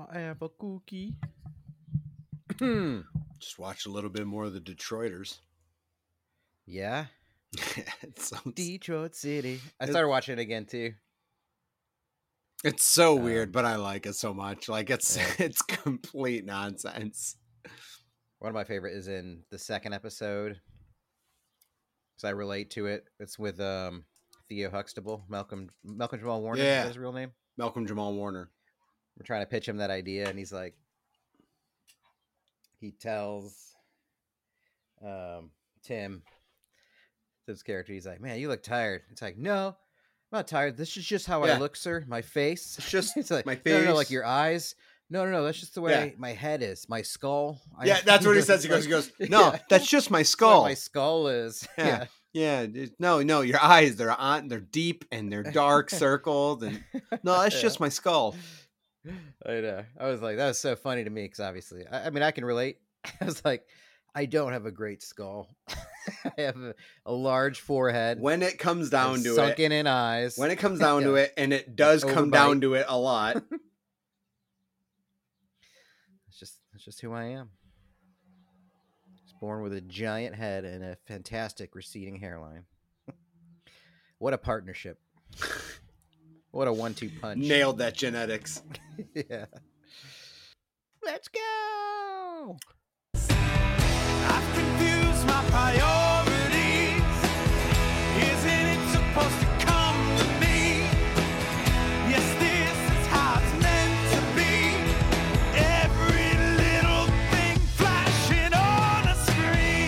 I have a cookie. Just watched a little bit more of the Detroiters. Yeah. Detroit City. I started watching it again too. It's so weird, but I like it so much. Like it's complete nonsense. One of my favorite is in the second episode, because I relate to it. It's with Theo Huxtable, Malcolm Jamal Warner. Yeah. Is his real name? Malcolm Jamal Warner. We're trying to pitch him that idea, and he's like, he tells Tim, this character, he's like, "Man, you look tired." It's like, "No, I'm not tired. This is just how I look, sir. My face. It's just it's like, my face. No, like your eyes. No. That's just the way my head is. My skull." That's what he says. He goes. "No, that's just my skull. My skull is. Yeah. No. Your eyes. They're deep and they're dark circled. And no, that's just my skull." I know. I was like, that was so funny to me because obviously, I mean, I can relate. I was like, I don't have a great skull. I have a large forehead. When it comes down to it, sunken in eyes. When it comes down to it, and it does come down to it a lot. That's just who I am. I was born with a giant head and a fantastic receding hairline. What a partnership. What a 1-2 punch. Nailed that genetics. Yeah. Let's go. I've confused my priorities. Isn't it supposed to come to me? Yes, this is how it's meant to be. Every little thing flashing on a screen.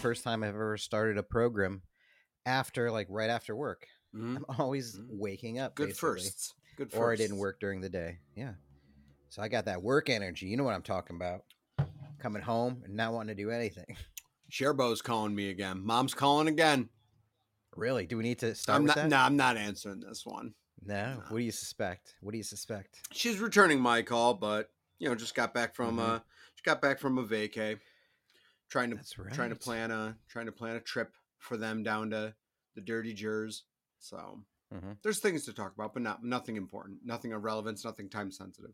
First time I've ever started a program after right after work. Mm-hmm. I'm always waking up. Good basically. Firsts. Good firsts. Or I didn't work during the day. Yeah. So I got that work energy. You know what I'm talking about. Coming home and not wanting to do anything. Sherbo's calling me again. Mom's calling again. Really? Do we need to start with that? No, I'm not answering this one. No? What do you suspect? She's returning my call, but just got back from a vacay. Trying to plan a trip for them down to the Dirty Jers. So there's things to talk about, but nothing important, nothing of relevance, nothing time sensitive.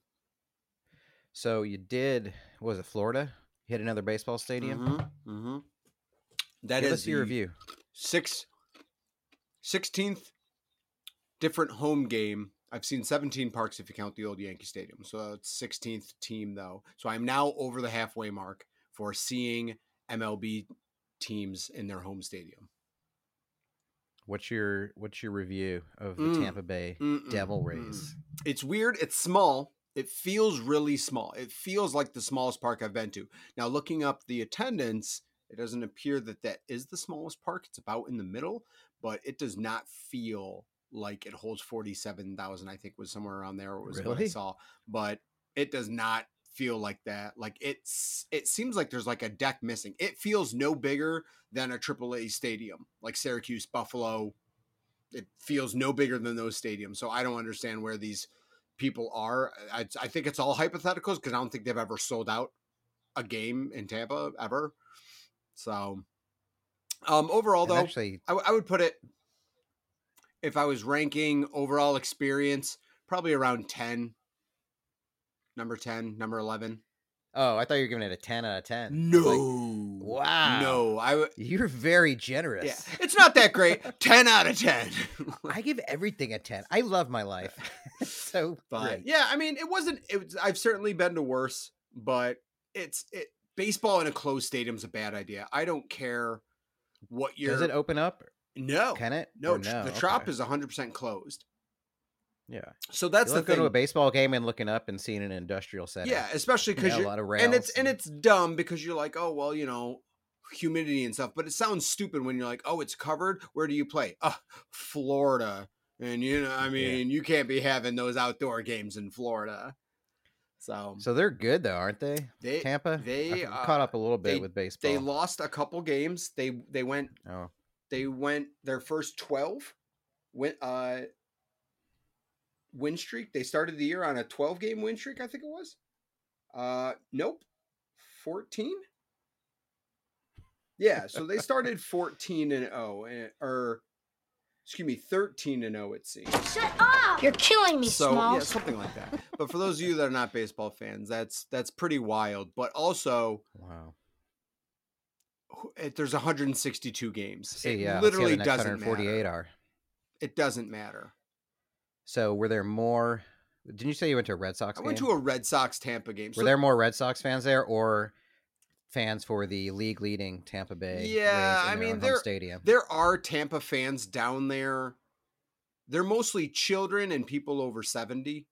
So you did, was it Florida? Hit another baseball stadium. That Give is us your review. 16th different home game. I've seen 17 parks if you count the old Yankee Stadium. So it's 16th team though. So I'm now over the halfway mark for seeing MLB teams in their home stadium. What's your review of the Tampa Bay Devil Rays? It's weird. It's small. It feels really small. It feels like the smallest park I've been to. Now, looking up the attendance, it doesn't appear that is the smallest park. It's about in the middle, but it does not feel like it holds 47,000. I think was somewhere around there. It was what I saw, but it does not feel like that. Like it seems like there's a deck missing. It feels no bigger than a AAA stadium, like Syracuse, Buffalo. It feels no bigger than those stadiums. So I don't understand where these people are. I think it's all hypotheticals because I don't think they've ever sold out a game in Tampa ever. So overall though, actually, I would put it, if I was ranking overall experience, probably around 10. Number 10, number 11. Oh, I thought you were giving it a 10 out of 10. No. Wow. No. You're very generous. Yeah. It's not that great. 10 out of 10. I give everything a 10. I love my life. It's so fun. Yeah, I mean, I've certainly been to worse, but baseball in a closed stadium's a bad idea. I don't care what Does it open up? No. Can it? No. The Trop is 100% closed. Yeah. So that's the thing. Go to a baseball game and looking up and seeing an industrial setting. Yeah, especially because a lot of rails. And it's dumb because you're like, oh, well, humidity and stuff. But it sounds stupid when you're like, oh, it's covered. Where do you play? Florida. And, you can't be having those outdoor games in Florida. So they're good, though, aren't they? Tampa? They caught up a little bit with baseball. They lost a couple games. They went their first 12. win streak. They started the year on a 12-game win streak, I think it was. Nope. 14? Yeah, so they started 14-0, or excuse me, 13-0 it seems. Shut up! You're killing me, so, Smalls. Yeah, something like that. But for those of you that are not baseball fans, that's pretty wild. But also, wow, there's 162 games. See, it literally doesn't matter. It doesn't matter. So were there more? Didn't you say you went to a Red Sox game? I went to a Red Sox-Tampa game. Were there more Red Sox fans there, or fans for the league-leading Tampa Bay? Yeah, I mean, there are Tampa fans down there. They're mostly children and people over 70.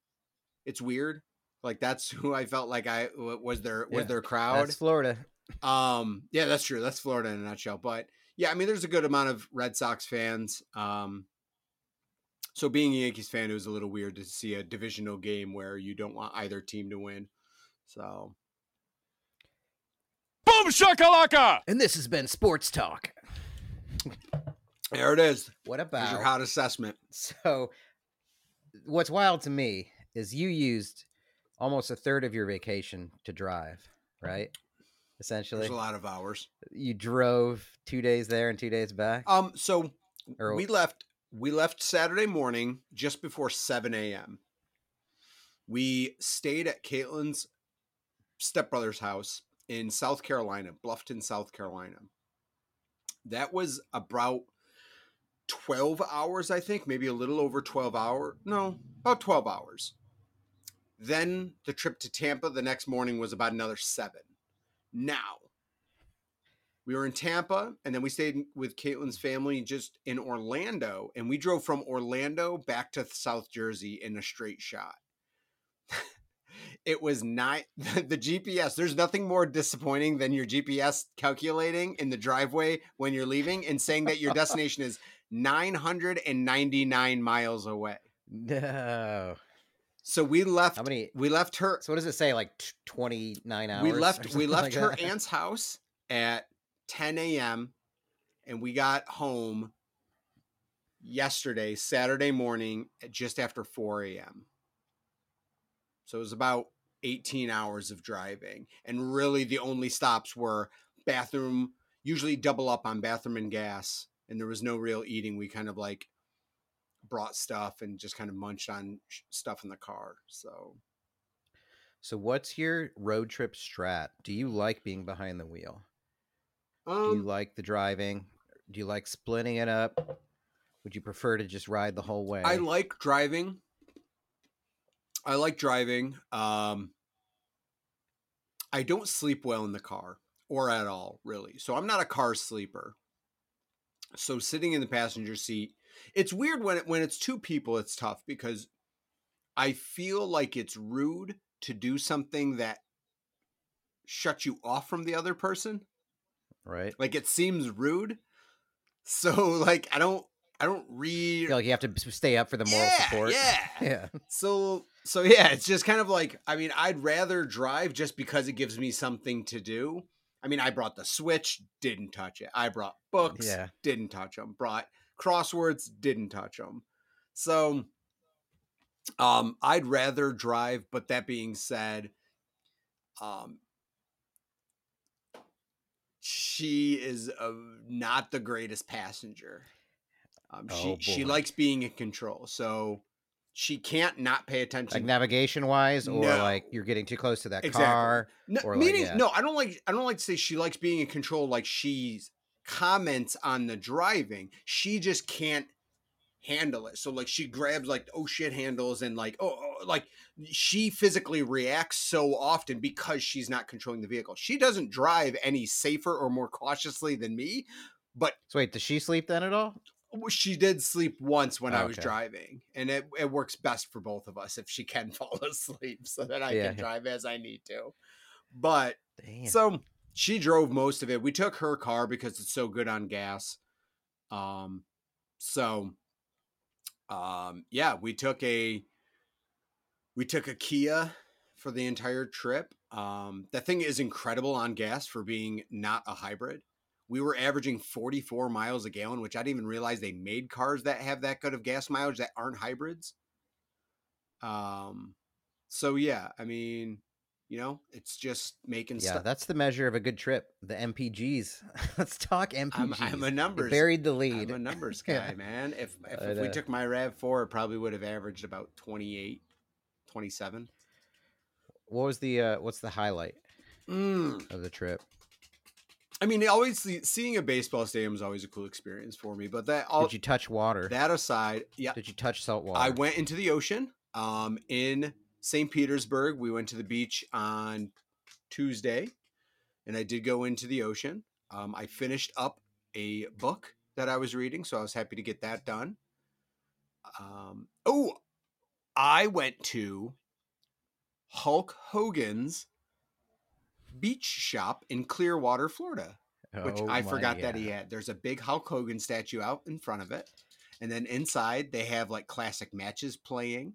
It's weird. Like, that's who I felt like I was their crowd. That's Florida. Yeah, that's true. That's Florida in a nutshell. But, yeah, I mean, there's a good amount of Red Sox fans. So being a Yankees fan, it was a little weird to see a divisional game where you don't want either team to win. So, boom shakalaka! And this has been Sports Talk. There it is. What about your hot assessment? So, what's wild to me is you used almost a third of your vacation to drive, right? Essentially, there's a lot of hours. You drove 2 days there and 2 days back. We left Saturday morning just before 7 a.m. We stayed at Caitlin's stepbrother's house in South Carolina, Bluffton, South Carolina. That was about 12 hours, I think, maybe a little over 12 hours. No, about 12 hours. Then the trip to Tampa the next morning was about another 7. Now, we were in Tampa, and then we stayed with Caitlin's family just in Orlando, and we drove from Orlando back to South Jersey in a straight shot. It was not the GPS. There's nothing more disappointing than your GPS calculating in the driveway when you're leaving and saying that your destination is 999 miles away. No. So we left. How many? We left her. So what does it say? Like 29 hours. We left her aunt's house at 10 a.m. and we got home yesterday, Saturday morning, at just after 4 a.m. So it was about 18 hours of driving, and really the only stops were bathroom, usually double up on bathroom and gas, and there was no real eating. We kind of like brought stuff and just kind of munched on stuff in the car. So what's your road trip strat? Do you like being behind the wheel? Do you like the driving? Do you like splitting it up? Would you prefer to just ride the whole way? I like driving. I don't sleep well in the car or at all, really. So I'm not a car sleeper. So sitting in the passenger seat, it's weird when it's two people, it's tough because I feel like it's rude to do something that shuts you off from the other person. Right. Like it seems rude. So like, I don't read. Like you have to stay up for the moral support. Yeah. So yeah, it's just kind of like, I mean, I'd rather drive just because it gives me something to do. I mean, I brought the Switch, didn't touch it. I brought books, didn't touch them. Brought crosswords, didn't touch them. So, I'd rather drive, but that being said, she is not the greatest passenger. She likes being in control, so she can't not pay attention. Like navigation wise, or like you're getting too close to that car. No, or meaning, like, I don't like to say she likes being in control. Like she comments on the driving, she just can't handle it. So like she grabs like oh shit handles and like oh like she physically reacts so often because she's not controlling the vehicle. She doesn't drive any safer or more cautiously than me. But so wait, does she sleep then at all? She did sleep once when I was driving, and it works best for both of us if she can fall asleep so that I can drive as I need to. But damn. So she drove most of it. We took her car because it's so good on gas. We took a Kia for the entire trip. That thing is incredible on gas for being not a hybrid. We were averaging 44 miles a gallon, which I didn't even realize they made cars that have that good of gas mileage that aren't hybrids. So yeah, I mean, you know, it's just making stuff. Yeah, that's the measure of a good trip. The MPGs. Let's talk MPGs. I'm a numbers. Buried the lead. I'm a numbers guy, yeah. Man. If we took my RAV4, it probably would have averaged about 28, 27. What was the what's the highlight of the trip? I mean, always seeing a baseball stadium is always a cool experience for me. But that all, did you touch water? That aside, yeah. Did you touch salt water? I went into the ocean. In St. Petersburg, we went to the beach on Tuesday, and I did go into the ocean. I finished up a book that I was reading, so I was happy to get that done. I went to Hulk Hogan's beach shop in Clearwater, Florida, which I forgot that he had. There's a big Hulk Hogan statue out in front of it, and then inside they have like classic matches playing.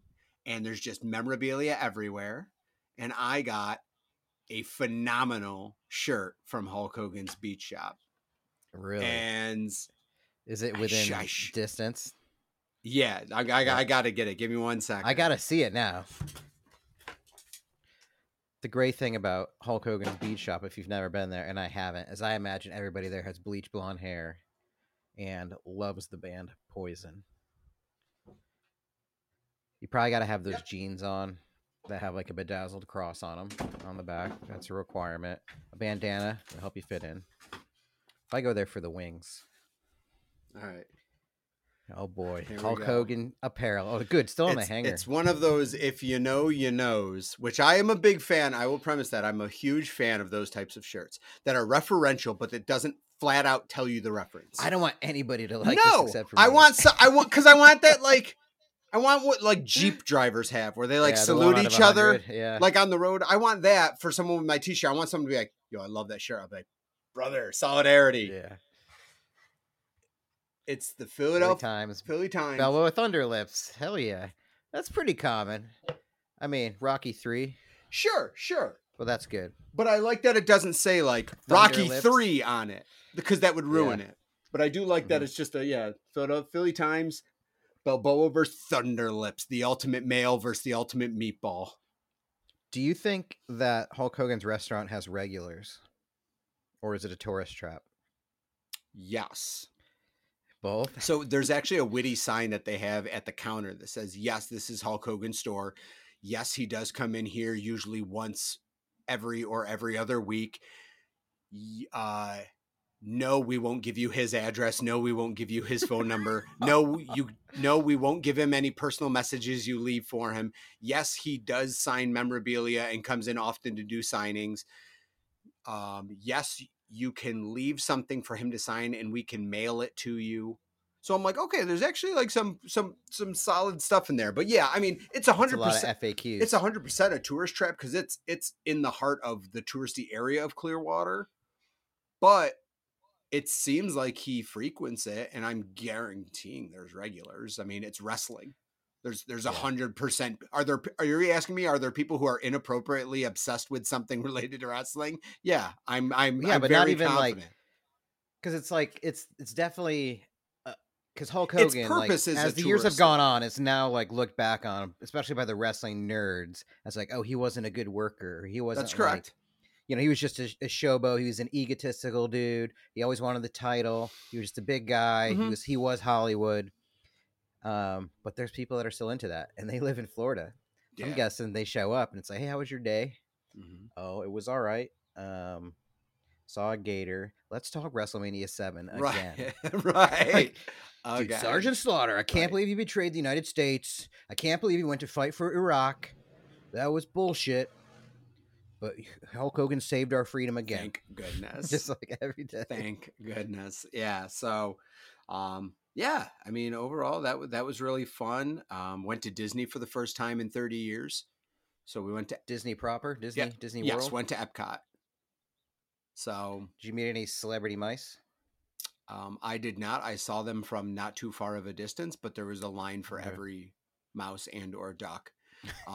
And there's just memorabilia everywhere. And I got a phenomenal shirt from Hulk Hogan's beach shop. Really? And is it within distance? Yeah, I got to get it. Give me 1 second. I got to see it now. The great thing about Hulk Hogan's beach shop, if you've never been there, and I haven't, is I imagine everybody there has bleach blonde hair and loves the band Poison. You probably got to have those jeans on that have like a bedazzled cross on them on the back. That's a requirement. A bandana will help you fit in. If I go there for the wings. All right. Oh, boy. Hulk Hogan apparel. Oh, good. Still on the hanger. It's one of those if you know, you knows, which I am a big fan. I will premise that. I'm a huge fan of those types of shirts that are referential, but that doesn't flat out tell you the reference. I don't want anybody to like this except for me. Because I want that like... I want what like Jeep drivers have where they like salute each other like on the road. I want that for someone with my t-shirt. I want someone to be like, yo, I love that shirt. I'll be like, brother, solidarity. Yeah. It's the Philadelphia Times. Philly Times. Balboa Thunderlips. Hell yeah. That's pretty common. I mean, Rocky 3. Sure. Well, that's good. But I like that it doesn't say like Rocky 3 on it because that would ruin it. But I do like that it's just a, Philadelphia Philly Times. Balboa versus Thunderlips, the ultimate male versus the ultimate meatball. Do you think that Hulk Hogan's restaurant has regulars? Or is it a tourist trap? Yes. Both? So there's actually a witty sign that they have at the counter that says, yes, this is Hulk Hogan's store. Yes, he does come in here usually once every other week. No, we won't give you his address. No, we won't give you his phone number. No, we won't give him any personal messages you leave for him. Yes, he does sign memorabilia and comes in often to do signings. Yes, you can leave something for him to sign and we can mail it to you. So I'm like, okay, there's actually like some solid stuff in there. But yeah, I mean, it's 100% FAQs. It's 100% a tourist trap because it's in the heart of the touristy area of Clearwater. But it seems like he frequents it, and I'm guaranteeing there's regulars. I mean, it's wrestling. There's 100%. Are you asking me? Are there people who are inappropriately obsessed with something related to wrestling? Yeah, I'm but very not even confident. Like because it's like it's definitely because Hulk Hogan. Like, as the years have gone on, it's now like looked back on, especially by the wrestling nerds, as like, oh, he wasn't a good worker. He wasn't. That's correct. Like, you know, he was just a showboat. He was an egotistical dude. He always wanted the title. He was just a big guy. Mm-hmm. He was Hollywood. But there's people that are still into that, and they live in Florida. Yeah. I'm guessing they show up, and it's like, hey, how was your day? Mm-hmm. Oh, it was all right. Saw a gator. Let's talk WrestleMania 7 again. Right. Like, okay. Dude, Sergeant Slaughter, I can't believe he betrayed the United States. I can't believe he went to fight for Iraq. That was bullshit. But Hulk Hogan saved our freedom again. Thank goodness. Just like every day. Thank goodness. Yeah. So, I mean, overall, that was really fun. Went to Disney for the first time in 30 years. So we went to Disney proper, Disney World. Yes, went to Epcot. So, did you meet any celebrity mice? I did not. I saw them from not too far of a distance, but there was a line for every mouse and or duck.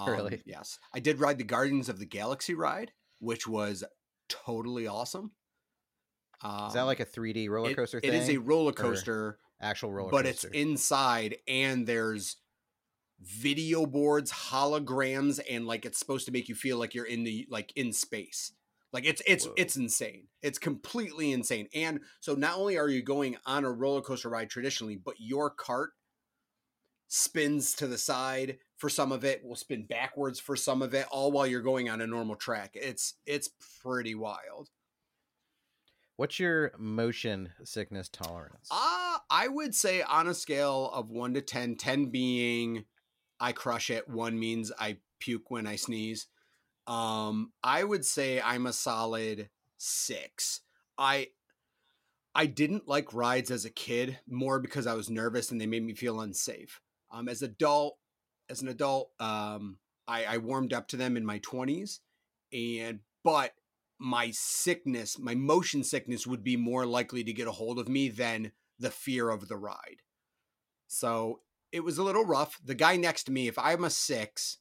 Really? Yes, I did ride the Guardians of the Galaxy ride, which was totally awesome. Is that like a 3D roller coaster thing? It is a roller coaster, actual roller coaster, but it's inside, and there's video boards, holograms, and like it's supposed to make you feel like you're in the in space. Like it's insane. It's completely insane. And so not only are you going on a roller coaster ride traditionally, but your cart spins to the side for some of it, will spin backwards for some of it, all while you're going on a normal track. It's pretty wild. What's your motion sickness tolerance? I would say on a scale of 1 to 10, 10 being I crush it, 1 means I puke when I sneeze. I would say I'm a solid 6. I didn't like rides as a kid, more because I was nervous and they made me feel unsafe. As an adult, I warmed up to them in my 20s, but my sickness, my motion sickness would be more likely to get a hold of me than the fear of the ride. So it was a little rough. The guy next to me, if I'm a 6,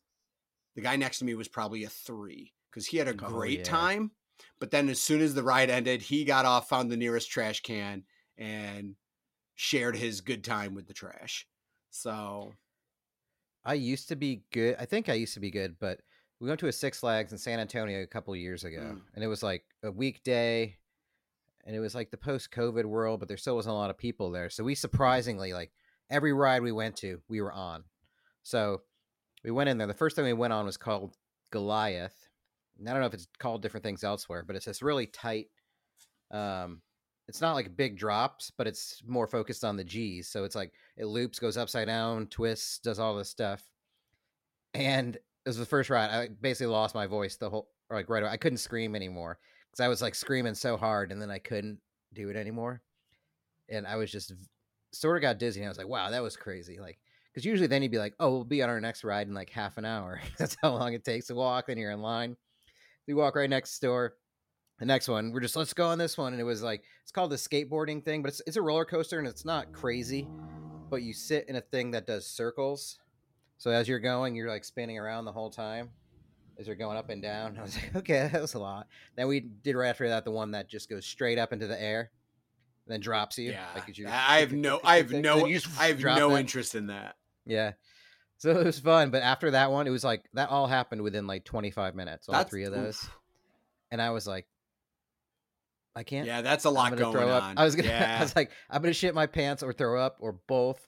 the guy next to me was probably a 3 because he had a great time. But then as soon as the ride ended, he got off, found the nearest trash can, and shared his good time with the trash. So I used to be good. I think I used to be good, but we went to a Six Flags in San Antonio a couple of years ago, and it was like a weekday, and it was like the post-COVID world, but there still wasn't a lot of people there. So we surprisingly, like every ride we went to, we were on. So we went in there. The first thing we went on was called Goliath. And I don't know if it's called different things elsewhere, but it's this really tight. It's not like big drops, but it's more focused on the G's. So it's like it loops, goes upside down, twists, does all this stuff. And it was the first ride. I basically lost my voice the whole, or like right away. I couldn't scream anymore because I was like screaming so hard, and then I couldn't do it anymore. And I was just sort of got dizzy, and I was like, wow, that was crazy. Like, because usually then you'd be like, oh, we'll be on our next ride in like half an hour. That's how long it takes to walk, then you're in line. We walk right next door. The next one, we're just, let's go on this one. And it was like, it's called the skateboarding thing, but it's a roller coaster and it's not crazy, but you sit in a thing that does circles. So as you're going, you're like spinning around the whole time as you're going up and down. And I was like, okay, that was a lot. Then we did right after that, the one that just goes straight up into the air and then drops you. Yeah. Like, I have no interest in that. Yeah. So it was fun, but after that one, it was like that all happened within like 25 minutes, all three of those. Oof. And I was like, I can't. Yeah, that's a lot going on. I was like, I'm gonna shit my pants or throw up or both.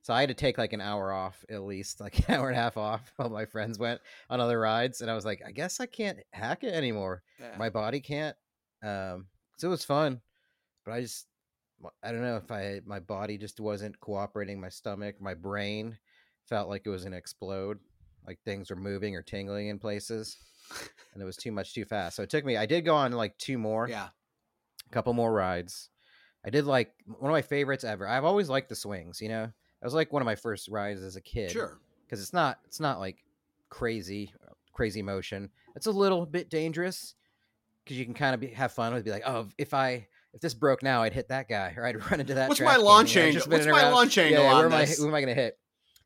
So I had to take like an hour off, at least like an hour and a half off while my friends went on other rides. And I was like, I guess I can't hack it anymore. Yeah. My body can't. So it was fun, but I don't know if my body just wasn't cooperating. My stomach, my brain felt like it was going to explode, like things were moving or tingling in places, and it was too much too fast. So it took me, I did go on like 2 more, a couple more rides. I did like one of my favorites ever. I've always liked the swings, you know, that was like one of my first rides as a kid. Sure. Cause it's not like crazy motion. It's a little bit dangerous cause you can kind of have fun with, be like, oh, if this broke now, I'd hit that guy or I'd run into that. What's my launch angle on this? Who am I going to hit?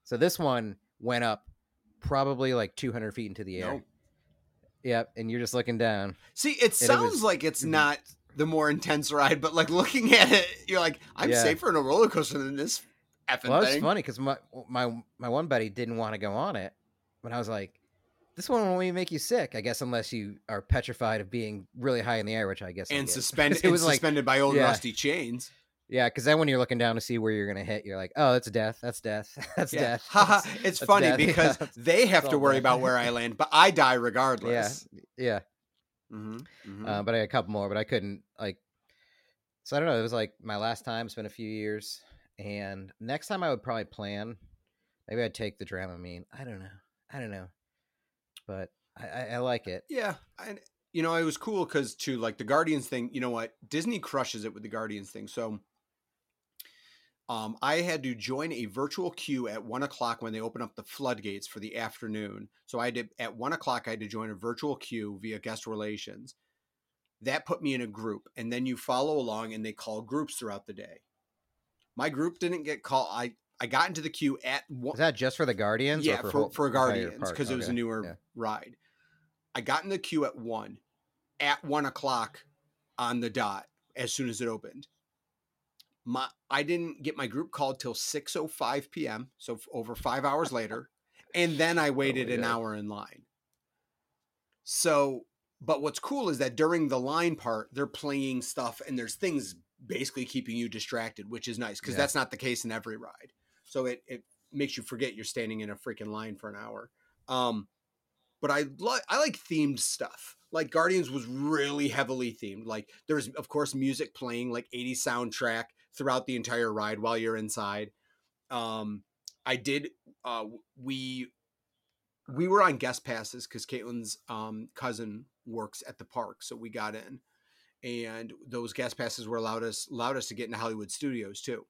So this one went up probably like 200 feet into the air. Nope. Yep. And you're just looking down. See, it sounds like it's not the more intense ride, but like looking at it, you're like, I'm safer in a roller coaster than this effing thing. It's funny because my one buddy didn't want to go on it. But I was like, this one won't even make you sick, I guess, unless you are petrified of being really high in the air, which I guess. And suspended, it was suspended by old rusty chains. Yeah, because then when you're looking down to see where you're going to hit, you're like, oh, that's death. That's death. That's death. It's funny death. Because they have to worry about where I land, but I die regardless. Yeah. Mm-hmm. Mm-hmm. But I had a couple more, but I couldn't, like, so I don't know. It was like my last time. It's been a few years. And next time I would probably plan, maybe I'd take the Dramamine. I don't know. But I like it. Yeah. You know, it was cool because to like the Guardians thing, you know what? Disney crushes it with the Guardians thing. So I had to join a virtual queue at 1:00 when they open up the floodgates for the afternoon. So at 1:00, I had to join a virtual queue via guest relations. That put me in a group, and then you follow along and they call groups throughout the day. My group didn't get called. I got into the queue at one. Is that just for the Guardians? Yeah, for Guardians because it was a newer ride. I got in the queue at 1:00, at 1:00 on the dot as soon as it opened. I didn't get my group called till 6:05 p.m., so over 5 hours later, and then I waited an hour in line. So, but what's cool is that during the line part, they're playing stuff, and there's things basically keeping you distracted, which is nice because that's not the case in every ride. So it makes you forget you're standing in a freaking line for an hour. But I like themed stuff. Like Guardians was really heavily themed. Like there's of course music playing, like 80s soundtrack throughout the entire ride while you're inside. We were on guest passes because Caitlin's cousin works at the park, so we got in, and those guest passes were allowed us to get into Hollywood Studios too.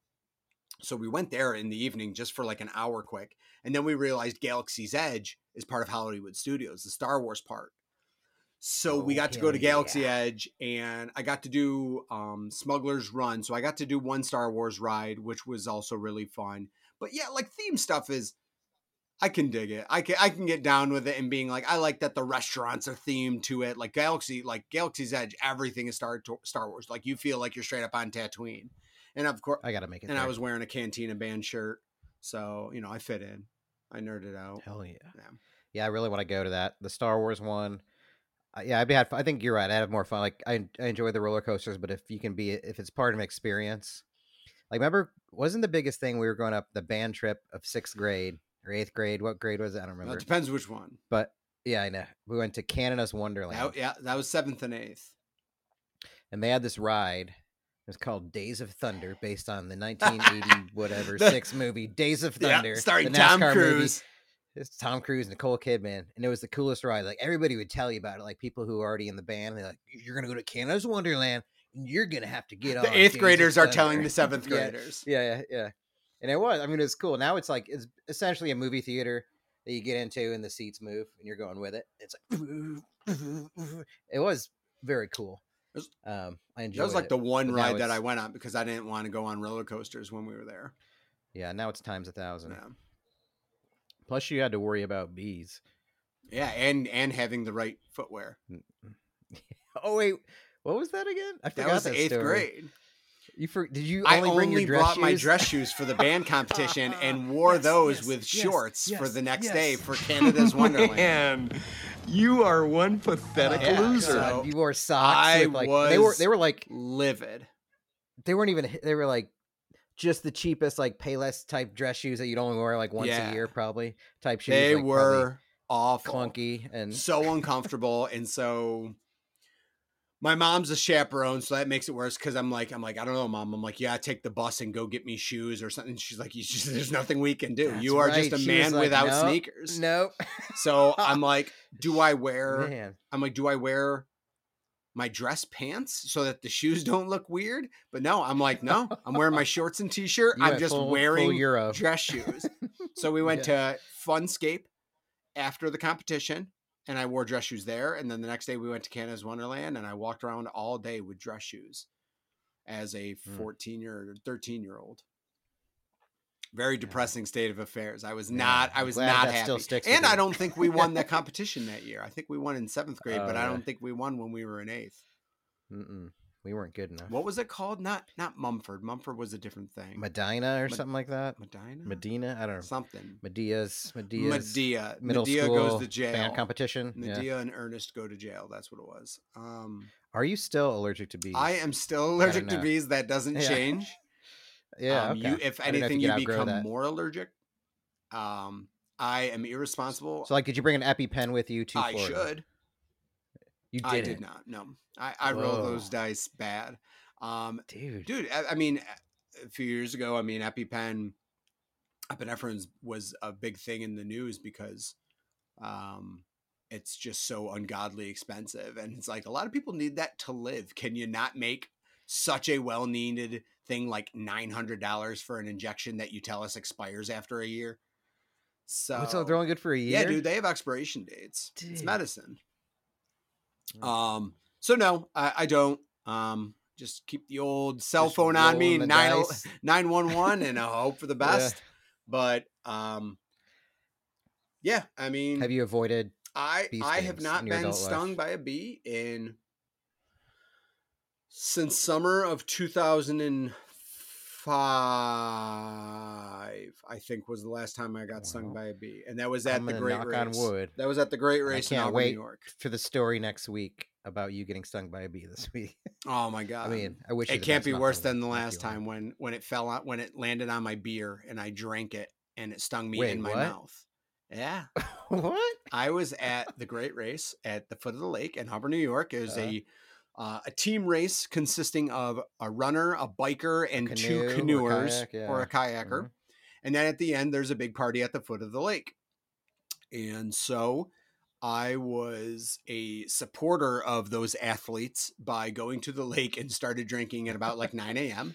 So we went there in the evening just for like an hour quick. And then we realized Galaxy's Edge is part of Hollywood Studios, the Star Wars part. So we got to go to Galaxy Edge, and I got to do Smugglers Run. So I got to do one Star Wars ride, which was also really fun. But yeah, like theme stuff is, I can dig it. I can get down with it and being like, I like that the restaurants are themed to it. Like Galaxy's Edge, everything is Star Wars. Like you feel like you're straight up on Tatooine. And of course, I gotta make it. And there. I was wearing a Cantina Band shirt, so you know I fit in. I nerded out. Hell yeah. I really want to go to that. The Star Wars one. I think you're right. I'd have more fun. Like I enjoy the roller coasters, but if it's part of an experience, like remember, wasn't the biggest thing we were going up the band trip of 6th grade or 8th grade? What grade was it? I don't remember. Well, it depends which one. But yeah, I know we went to Canada's Wonderland. That was 7th and 8th, and they had this ride. It's called Days of Thunder, based on the 1980 whatever six movie Days of Thunder, starring Tom Cruise. It's Tom Cruise, Nicole Kidman, and it was the coolest ride. Like everybody would tell you about it, like people who are already in the band. They're like, "You're gonna go to Canada's Wonderland, and you're gonna have to get on." The 8th graders are telling the 7th graders. Yeah. And it was. I mean, it's cool. Now it's essentially a movie theater that you get into, and the seats move, and you're going with it. It's like it was very cool. That was like the one ride that I went on because I didn't want to go on roller coasters when we were there. Yeah, now it's times 1,000. Yeah. Plus, you had to worry about bees. Yeah, and having the right footwear. Oh wait, what was that again? I forgot. That was the 8th grade. Did you? I only brought my dress shoes for the band competition and wore those with shorts for the next day for Canada's Wonderland. Man, you are one pathetic loser. So you wore socks. They were like livid. They weren't even. They were like just the cheapest, like Payless type dress shoes that you'd only wear like once a year, probably. Type shoes. They were awful, clunky, and so uncomfortable, and so. My mom's a chaperone, so that makes it worse because I'm like, I don't know, Mom. I'm like, yeah, take the bus and go get me shoes or something. She's like, there's nothing we can do. You are just a man without sneakers. Nope. So I'm like, do I wear my dress pants so that the shoes don't look weird? But no, I'm like, no, I'm wearing my shorts and T-shirt. I'm just wearing dress shoes. So we went to Funscape after the competition. And I wore dress shoes there. And then the next day we went to Canada's Wonderland and I walked around all day with dress shoes as a 13-year-old. Very depressing state of affairs. I was not happy. Still sticks and I don't think we won that competition that year. I think we won in 7th grade, but I don't think we won when we were in 8th. Mm-mm. We weren't good enough. What was it called? Not Mumford. Mumford was a different thing. Medina or something like that. Medina. I don't know. Something. Medea. Medea goes to jail. Band competition. Medea and Ernest go to jail. That's what it was. Are you still allergic to bees? I am still allergic to bees. That doesn't change. Yeah. Okay. If anything, you become more allergic. I am irresponsible. So, like, did you bring an EpiPen with you to Florida? I should. You didn't. I did not. No, I rolled those dice bad. Dude. I mean, a few years ago, EpiPen, epinephrine was a big thing in the news because it's just so ungodly expensive. And it's like, a lot of people need that to live. Can you not make such a well-needed thing like $900 for an injection that you tell us expires after a year? So they're only good for a year? Yeah, dude, they have expiration dates. Dude. It's medicine. So no, I don't, just keep the old cell phone on me, 911 and I hope for the best. Yeah. But, yeah, I mean, have you avoided? I have not been stung by a bee since summer of 2000 and 5, I think, was the last time I got stung by a bee, and that was at the Great Race. Knock on wood. That was at the Great Race in New York. For the story next week about you getting stung by a bee this week. Oh my god! I mean, I wish it can't be worse than the last time when it fell out, when it landed on my beer and I drank it and it stung me in my mouth. Yeah. What? I was at the Great Race at the foot of the lake in Hubbard, New York. It was a team race consisting of a runner, a biker, and two canoers or a kayaker. Mm-hmm. And then at the end, there's a big party at the foot of the lake. And so I was a supporter of those athletes by going to the lake and started drinking at about like 9 a.m.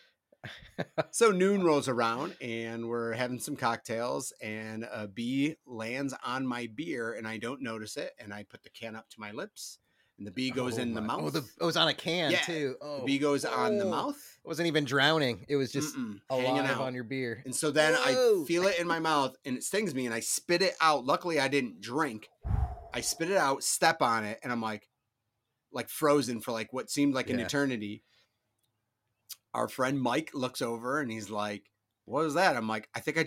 So noon rolls around and we're having some cocktails and a bee lands on my beer and I don't notice it. And I put the can up to my lips. And the bee goes in the mouth. It was on a can too. Oh, the bee goes on the mouth. It wasn't even drowning. It was just alive out on your beer. And so then I feel it in my mouth and it stings me and I spit it out. Luckily I didn't drink. I spit it out, step on it. And I'm like frozen for like what seemed like an eternity. Our friend Mike looks over and he's like, "What was that?" I'm like, I think a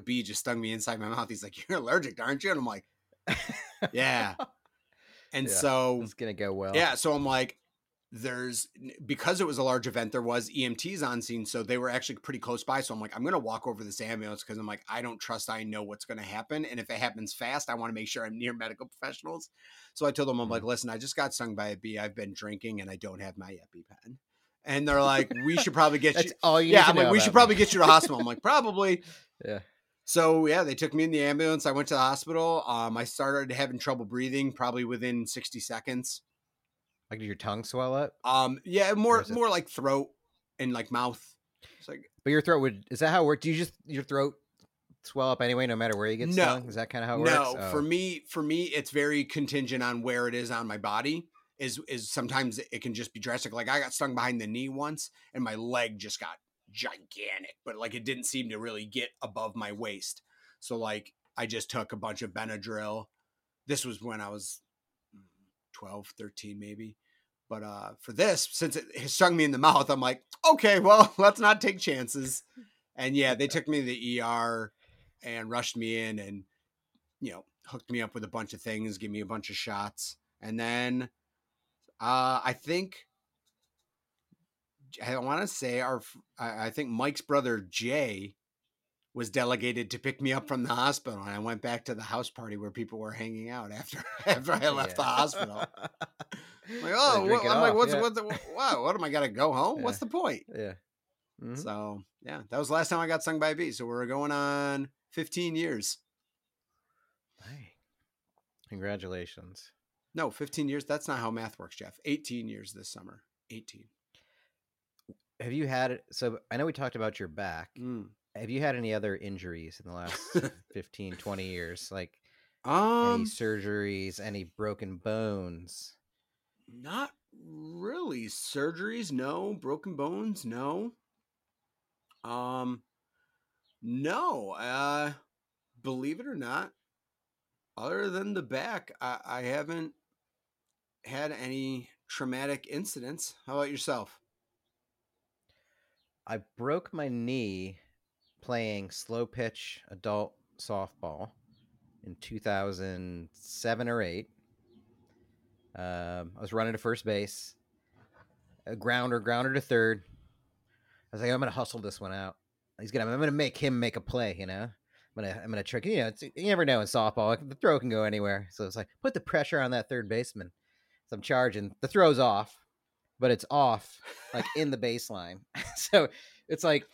bee just stung me inside my mouth. He's like, "You're allergic, aren't you?" And I'm like, yeah. And so it's going to go well. Yeah. So I'm like, because it was a large event, there was EMTs on scene. So they were actually pretty close by. So I'm like, I'm going to walk over this ambulance because I'm like, I don't trust. I know what's going to happen. And if it happens fast, I want to make sure I'm near medical professionals. So I told them, I'm like, listen, I just got stung by a bee. I've been drinking and I don't have my EpiPen. And they're like, we should probably get you. All you I'm like, we should probably get you to the hospital. I'm like, probably. Yeah. So, yeah, they took me in the ambulance. I went to the hospital. I started having trouble breathing probably within 60 seconds. Like, did your tongue swell up? Yeah, more like throat and like mouth. It's like, but your throat is that how it worked? Do you just, your throat swell up anyway, no matter where you get stung? Is that kind of how it works? No, for me, it's very contingent on where it is on my body. Is sometimes it can just be drastic. Like I got stung behind the knee once and my leg just got gigantic, but like it didn't seem to really get above my waist. So like I just took a bunch of Benadryl. This was when I was 12, 13 maybe. But for this, since it stung me in the mouth, I'm like, okay, well, let's not take chances. And yeah, they took me to the ER and rushed me in and, you know, hooked me up with a bunch of things, gave me a bunch of shots. And then I think Mike's brother, Jay, was delegated to pick me up from the hospital. And I went back to the house party where people were hanging out after I left the hospital. I'm like, what am I got to go home? Yeah. What's the point? Yeah. Mm-hmm. So yeah, that was the last time I got stung by a bee. So we're going on 15 years. Hey, congratulations. No, 15 years. That's not how math works, Jeff. 18 years this summer, 18. Have you had, so I know we talked about your back. Mm. Have you had any other injuries in the last 15, 20 years? Like any surgeries, any broken bones? Not really. Surgeries, no. Broken bones, no. No. Believe it or not, other than the back, I haven't had any traumatic incidents. How about yourself? I broke my knee playing slow pitch adult softball in 2007 or 8. I was running to first base, a grounder to third. I was like, I'm going to hustle this one out. I'm going to make him make a play, you know? I'm going to trick, you know, you never know in softball, the throw can go anywhere. So it's like, put the pressure on that third baseman. So I'm charging. The throw's off. But it's off, like, in the baseline. So it's like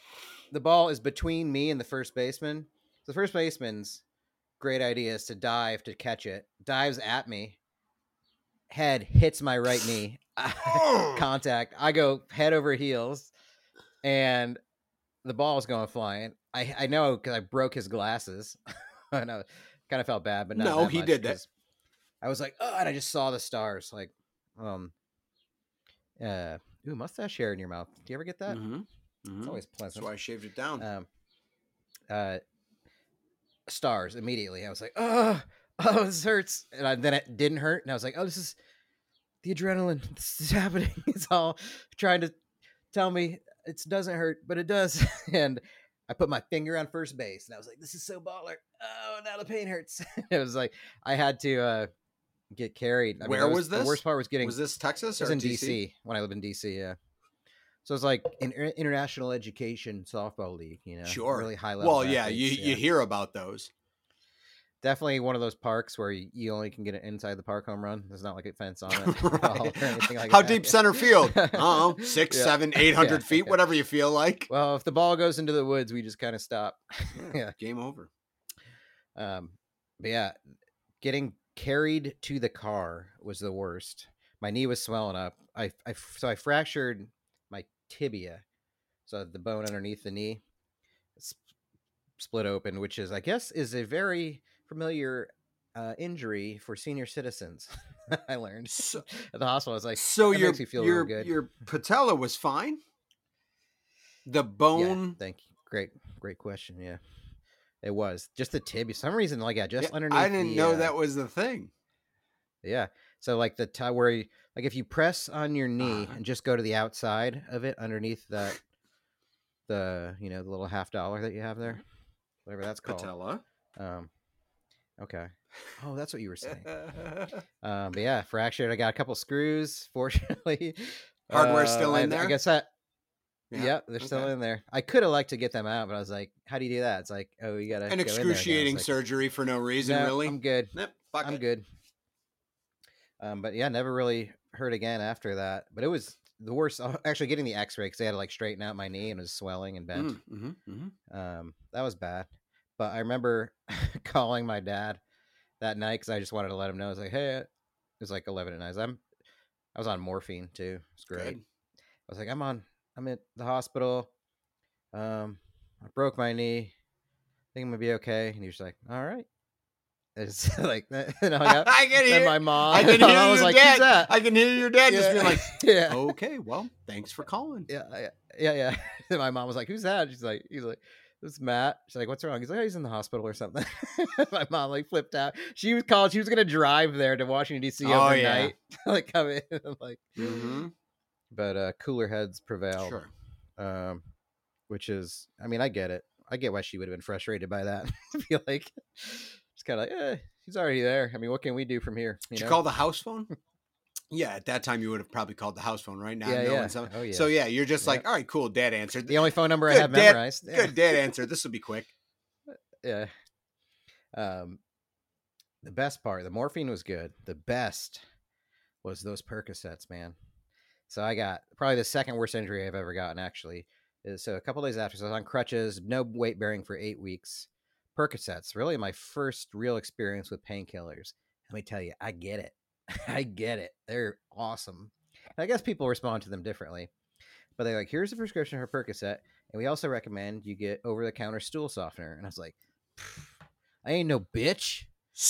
the ball is between me and the first baseman. So the first baseman's great idea is to dive to catch it. Dives at me. Head hits my right knee. Contact. I go head over heels. And the ball is going flying. I know because I broke his glasses. I know. Kind of felt bad, but not that much. He did that. I was like, oh, and I just saw the stars. Like, ooh, mustache hair in your mouth. Do you ever get that? Mm-hmm. Mm-hmm. It's always pleasant. That's why I shaved it down. Stars immediately. I was like, oh, this hurts. And then it didn't hurt. And I was like, oh, this is the adrenaline. This is happening. It's all trying to tell me It doesn't hurt, but it does. And I put my finger on first base, and I was like, this is so baller. Oh, now the pain hurts. It was like, I had to get carried. I mean, where was this? The worst part was getting... Was this Texas or DC? It was in DC, when I lived in DC, yeah. So it's like an international education softball league, you know? Sure. Really high level. Well, yeah, you hear about those. Definitely one of those parks where you only can get an inside the park home run. There's not like a fence on it. Right. Or anything like how that. Deep center field? 600, 700, 800 feet, whatever you feel like. Well, if the ball goes into the woods, we just kind of stop. Yeah. Game over. But yeah, getting carried to the car was the worst. My knee was swelling up. I fractured my tibia. So the bone underneath the knee split open, which is, I guess, is a very familiar injury for senior citizens. I learned at the hospital. I was like, so makes me feel real good. Your patella was fine. The bone. Yeah, thank you. Great question. Yeah, it was just the tibia. Some reason, like underneath. I didn't know that was the thing. Yeah. So like the where you, like if you press on your knee and just go to the outside of it underneath that, the little $50 that you have there, whatever that's called. Patella. Okay. Oh, that's what you were saying. But yeah, fractured. I got a couple screws, fortunately. Hardware's still in there? I guess that. Yeah, they're still in there. I could have liked to get them out, but I was like, how do you do that? It's like, oh, you got to. An excruciating surgery for no reason, really? I'm good. Nope, I'm good. But yeah, never really hurt again after that. But it was the worst, actually getting the x-ray, because they had to like straighten out my knee and it was swelling and bent. That was bad. But I remember calling my dad that night because I just wanted to let him know. I was like, hey, it was like 11 at night. I was on morphine too. It's great. Good. I was like, I'm at the hospital. I broke my knee. I think I'm gonna be okay. And he was like, all right. It's like, and I can hear my mom. I can hear I was your like, dad. That? I can hear your dad just being like, okay, well, thanks for calling. Yeah. And my mom was like, who's that? She's like, it's Matt. She's like, what's wrong? He's like, oh, he's in the hospital or something. My mom like flipped out. She was called. She was going to drive there to Washington, D.C. overnight. Like come in. Like, but cooler heads prevailed. Sure. Which is, I mean, I get it. I get why she would have been frustrated by that. I feel like it's kind of like, he's already there. I mean, what can we do from here? Did you call the house phone? Yeah, at that time you would have probably called the house phone right now. So yeah, you're just like, all right, cool. Dad answered. The only phone number I have memorized. Good, Dad answered. This will be quick. Yeah. The best part, the morphine was good. The best was those Percocets, man. So I got probably the second worst injury I've ever gotten, actually. So a couple days after, so I was on crutches, no weight bearing for 8 weeks. Percocets, really my first real experience with painkillers. Let me tell you, I get it. They're awesome. And I guess people respond to them differently, but they're like, here's a prescription for Percocet. And we also recommend you get over the counter stool softener. And I was like, I ain't no bitch.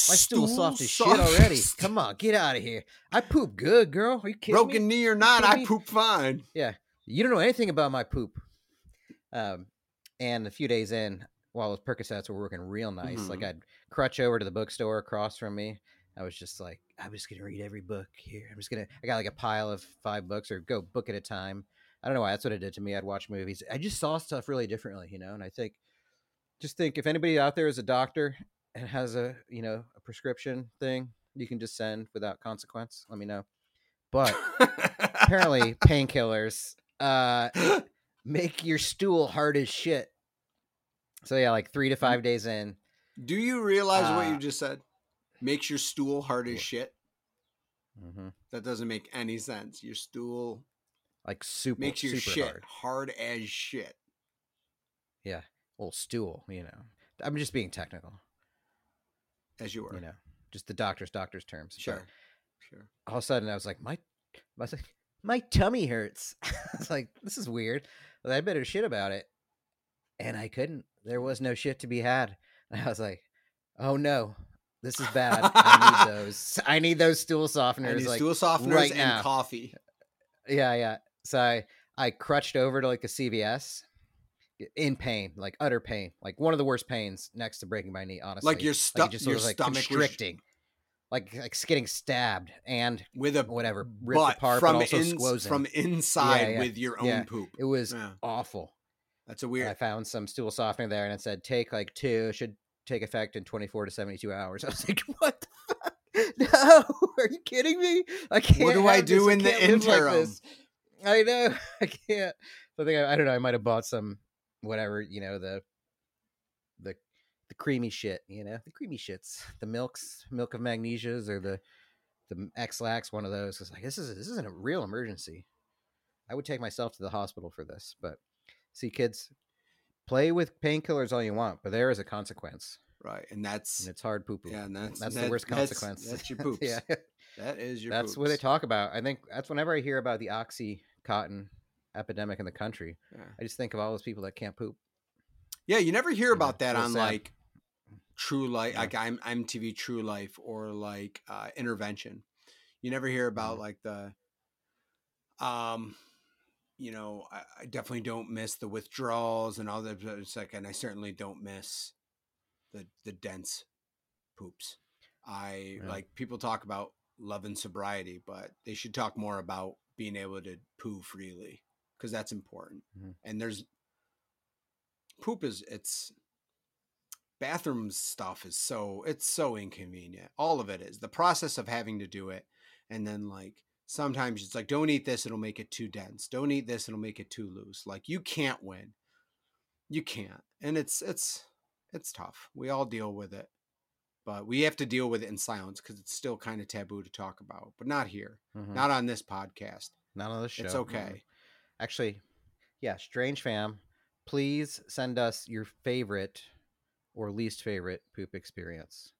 My stool's soft as shit already. Come on, get out of here. I poop good, girl. Are you kidding me? Broken knee or not, I poop fine. Yeah. You don't know anything about my poop. And a few days in, while those Percocets were working real nice, like I'd crutch over to the bookstore across from me. I was just like, I'm just going to read every book here. I got like a pile of 5 books or go book at a time. I don't know why. That's what it did to me. I'd watch movies. I just saw stuff really differently, And I think, if anybody out there is a doctor and has a prescription thing, you can just send without consequence. Let me know. But apparently painkillers make your stool hard as shit. So yeah, like 3 to 5 days in. Do you realize what you just said? Makes your stool hard as shit. That doesn't make any sense. Your stool, like super, makes your super shit hard as shit. Yeah, old stool. I'm just being technical. As you were, just the doctor's terms. Sure. All of a sudden, I was like, my tummy hurts. I was like, this is weird. But I better shit about it, and I couldn't. There was no shit to be had, and I was like, oh no. This is bad. I need those. Stool softeners. I need stool softeners right and coffee. Yeah. So I crunched over to like a CVS in pain, like utter pain, like one of the worst pains next to breaking my knee, honestly. Like your stomach was like constricting. like getting stabbed and with a whatever ripped butt apart, from, but also squozing from inside with your own poop. It was awful. That's a weird. And I found some stool softener there, and it said take like two. It should take effect in 24 to 72 hours. I was like, what the fuck? No, are you kidding me? I can't. What do I do in the interim? Like, I know I can't. I think I don't know. I might have bought some whatever, you know, the creamy shit, you know, the creamy shits, the milk of magnesias, or the X-Lax, one of those. It's like this isn't a real emergency. I would take myself to the hospital for this, but see, kids, play with painkillers all you want, but there is a consequence. Right, and it's hard poo-poo. Yeah, and that's the worst consequence. That's your poops. Yeah. That is your poops. That's what they talk about. I think that's whenever I hear about the OxyContin epidemic in the country, I just think of all those people that can't poop. Yeah, you never hear about that on sad. Like True Life, like MTV True Life, or like Intervention. You never hear about like the, you know, I definitely don't miss the withdrawals and all that. It's like, and I certainly don't miss the dense poops. Like people talk about love and sobriety, but they should talk more about being able to poo freely, because that's important. Mm-hmm. And there's poop it's bathroom stuff is so inconvenient. All of it is the process of having to do it. And then like, sometimes it's like, don't eat this, it'll make it too dense. Don't eat this, it'll make it too loose. Like you can't win. You can't. And it's tough. We all deal with it, but we have to deal with it in silence because it's still kind of taboo to talk about, but not here, not on this podcast, not on this show. It's okay. No. Actually. Yeah. Strange Fam, please send us your favorite or least favorite poop experience.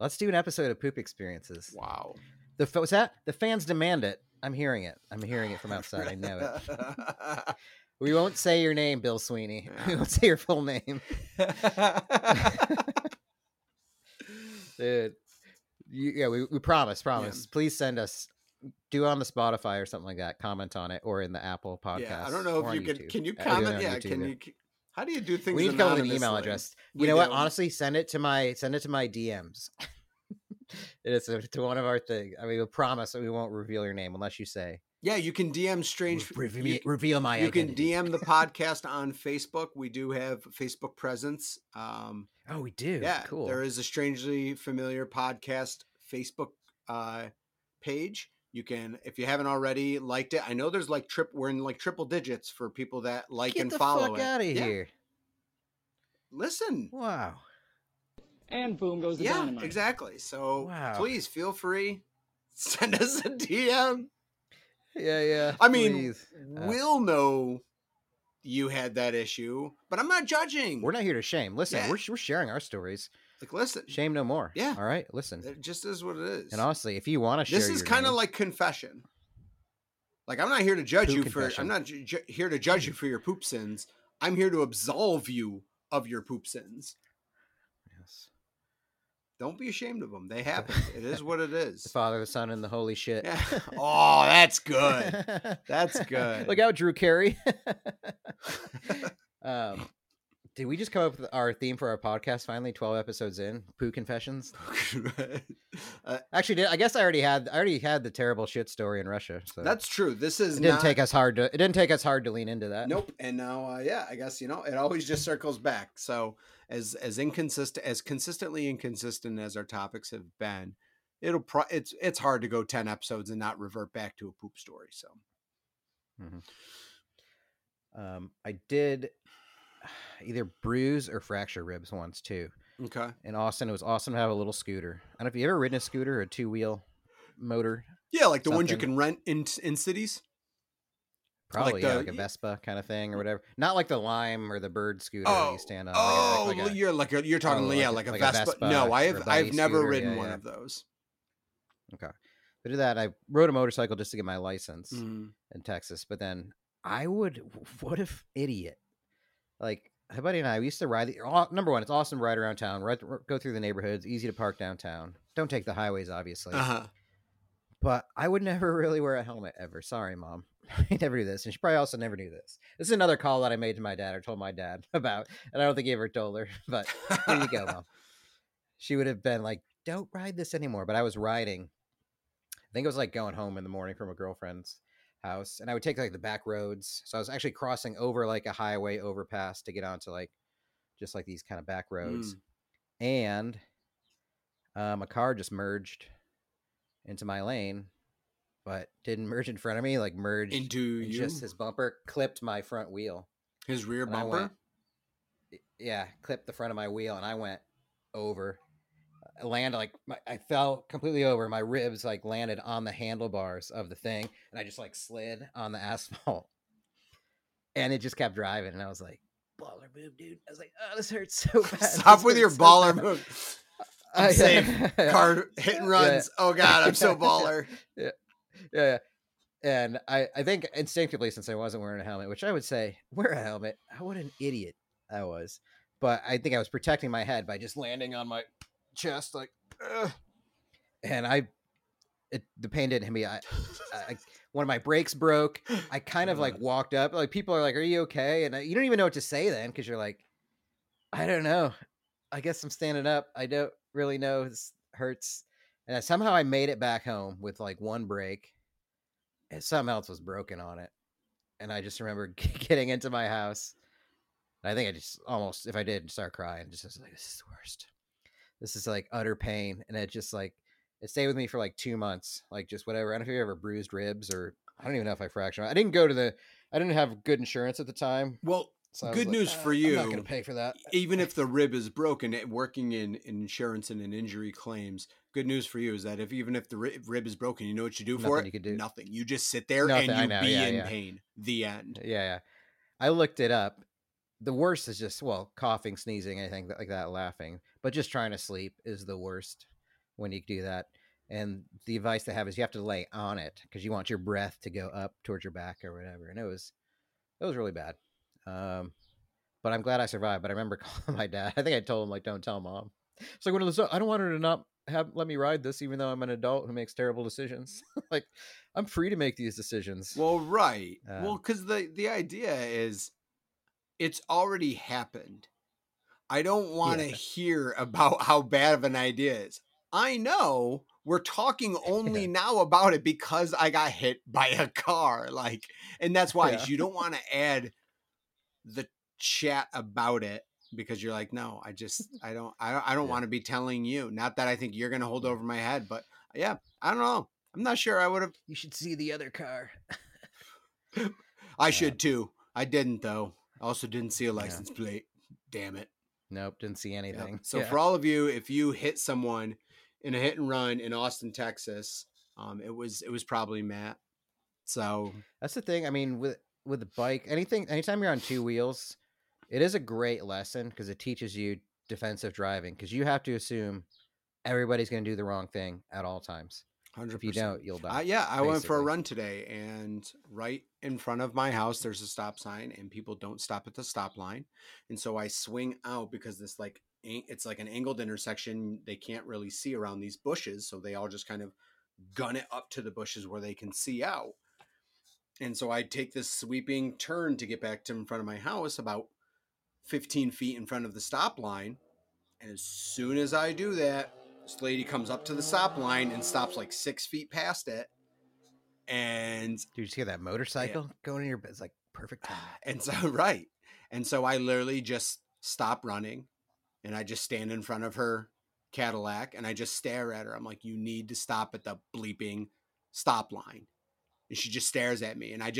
Let's do an episode of poop experiences. Wow. What's that? The fans demand it. I'm hearing it. I'm hearing it from outside. I know it. We won't say your name, Bill Sweeney. Yeah. We won't say your full name. Dude. We promise. Yeah. Please send us, do on the Spotify or something like that. Comment on it, or in the Apple podcast. Yeah, I don't know if you can. Can you comment? Yeah, YouTube. Can you? How do you do things? We need to come up with an email address. You know what? Honestly, send it to my DMs. It's to one of our things. I mean, we promise that we won't reveal your name unless you say. Yeah, you can DM Strange. Reveal my identity. You can DM the podcast on Facebook. We do have a Facebook presence. Oh, we do? Yeah, cool. There is a Strangely Familiar podcast Facebook page. You can, if you haven't already liked it, I know there's like we're in like triple digits for people that like and follow it. Get the fuck out of here. Listen. Wow. And boom goes the dynamite. Yeah, exactly. So please feel free. Send us a DM. Yeah. I mean, please. We'll know you had that issue, but I'm not judging. We're not here to shame. Listen, we're sharing our stories. Like, listen. Shame no more. Yeah. All right, listen. It just is what it is. And honestly, if you want to share this is kind of like confession. Like, I'm not here to judge you for, I'm not here to judge you for your poop sins. I'm here to absolve you of your poop sins. Yes. Don't be ashamed of them. They happen. It is what it is. The Father, the Son, and the Holy Shit. Yeah. Oh, that's good. That's good. Look out, Drew Carey. Did we just come up with our theme for our podcast finally? 12 episodes in, poo confessions. Actually, I guess I already had the terrible shit story in Russia. So that's true. This is It didn't take us hard to lean into that. Nope. And now, I guess you know it always just circles back. So as consistently inconsistent as our topics have been, it's hard to go 10 episodes and not revert back to a poop story. So, I did either bruise or fracture ribs once too. Okay. In Austin, it was awesome to have a little scooter. I don't know if you ever ridden a scooter or a two-wheel motor. Yeah, like the ones you can rent in cities. Probably like, like a Vespa kind of thing or whatever. Not like the Lime or the Bird scooter that you stand on. Oh, you're talking like a Vespa. No, I've never ridden one of those. Okay. But to that, I rode a motorcycle just to get my license in Texas. But then what if idiot? Like, my buddy and I, we used to ride. Number one, it's awesome to ride around town, go through the neighborhoods, easy to park downtown. Don't take the highways, obviously. But I would never really wear a helmet ever. Sorry, Mom. I never do this. And she probably also never knew this. This is another call that I made to my dad or told my dad about. And I don't think he ever told her, but there you go, Mom. She would have been like don't ride this anymore, but I was riding. I think it was like going home in the morning from a girlfriend's house, and I would take like the back roads. So I was actually crossing over like a highway overpass to get onto like just like these kind of back roads. And a car just merged into my lane, but didn't merge in front of me, like merged into you. Just his bumper clipped my front wheel. His rear and bumper? Yeah, clipped the front of my wheel, and I went over. I landed like I fell completely over. My ribs like landed on the handlebars of the thing, and I just like slid on the asphalt. And it just kept driving, and I was like, baller move, dude. I was like, oh, this hurts so bad. Stop with your baller move. I'm safe. Car hit and runs. Yeah. Oh God, I'm so baller. Yeah. And I think instinctively, since I wasn't wearing a helmet, which I would say wear a helmet. What an idiot I was. But I think I was protecting my head by just landing on my chest, like, and the pain didn't hit me. One of my brakes broke. I kind of like walked up. Like people are like, "Are you okay?" And you don't even know what to say then, because you're like, "I don't know. I guess I'm standing up. I don't really know. This hurts." And somehow I made it back home with like one brake, and something else was broken on it. And I just remember getting into my house. And I think I just almost, if I did, start crying. Just I was like, "This is the worst. This is like utter pain." And it just like, it stayed with me for like 2 months, like just whatever. I don't know if you ever bruised ribs, or I don't even know if I fractured. I didn't have good insurance at the time. Well, so good news for you. I'm not going to pay for that. Even if the rib is broken, working in insurance and in injury claims, good news for you is that even if the rib is broken, you know what you do nothing for it? You could do. Nothing. You just sit there nothing, and you be in pain. The end. Yeah. I looked it up. The worst is just, coughing, sneezing, anything like that, laughing. But just trying to sleep is the worst when you do that. And the advice they have is you have to lay on it because you want your breath to go up towards your back or whatever. And it was really bad. But I'm glad I survived. But I remember calling my dad. I think I told him, like, don't tell mom. It's like, one of those, I don't want her to not let me ride this, even though I'm an adult who makes terrible decisions. Like, I'm free to make these decisions. Well, right. Because the idea is it's already happened. I don't want to hear about how bad of an idea it is. I know we're talking only now about it because I got hit by a car. Like, and that's why you don't want to add the chat about it, because you're like, no, I don't want to be telling you. Not that I think you're going to hold over my head, but I don't know. I'm not sure I would have. You should see the other car. I should too. I didn't though. Also didn't see a license plate. Damn it. Nope. Didn't see anything. Yep. So for all of you, if you hit someone in a hit and run in Austin, Texas, it was probably Matt. So that's the thing. I mean, with the bike, anytime you're on two wheels, it is a great lesson because it teaches you defensive driving, because you have to assume everybody's going to do the wrong thing at all times. 100%. If you don't, you'll die. I went for a run today, and right in front of my house, there's a stop sign, and people don't stop at the stop line. And so I swing out because this like it's like an angled intersection. They can't really see around these bushes, so they all just kind of gun it up to the bushes where they can see out. And so I take this sweeping turn to get back to in front of my house, about 15 feet in front of the stop line. And as soon as I do that, this lady comes up to the stop line and stops like 6 feet past it. And did you just hear that motorcycle going in your bed? It's like perfect time. And so, right. And so I literally just stop running, and I just stand in front of her Cadillac, and I just stare at her. I'm like, you need to stop at the bleeping stop line. And she just stares at me. And I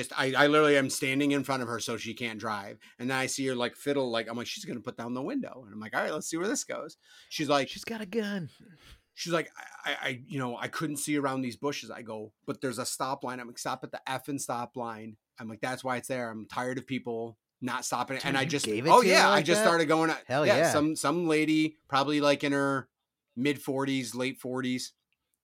literally am standing in front of her so she can't drive. And then I see her like fiddle, like, I'm like, she's going to put down the window. And I'm like, all right, let's see where this goes. She's like, she's got a gun. She's like, I couldn't see around these bushes. I go, but there's a stop line. I'm like, stop at the effing stop line. I'm like, that's why it's there. I'm tired of people not stopping. Dude, and I just, started going. Hell yeah. Some lady probably like in her mid 40s, late 40s.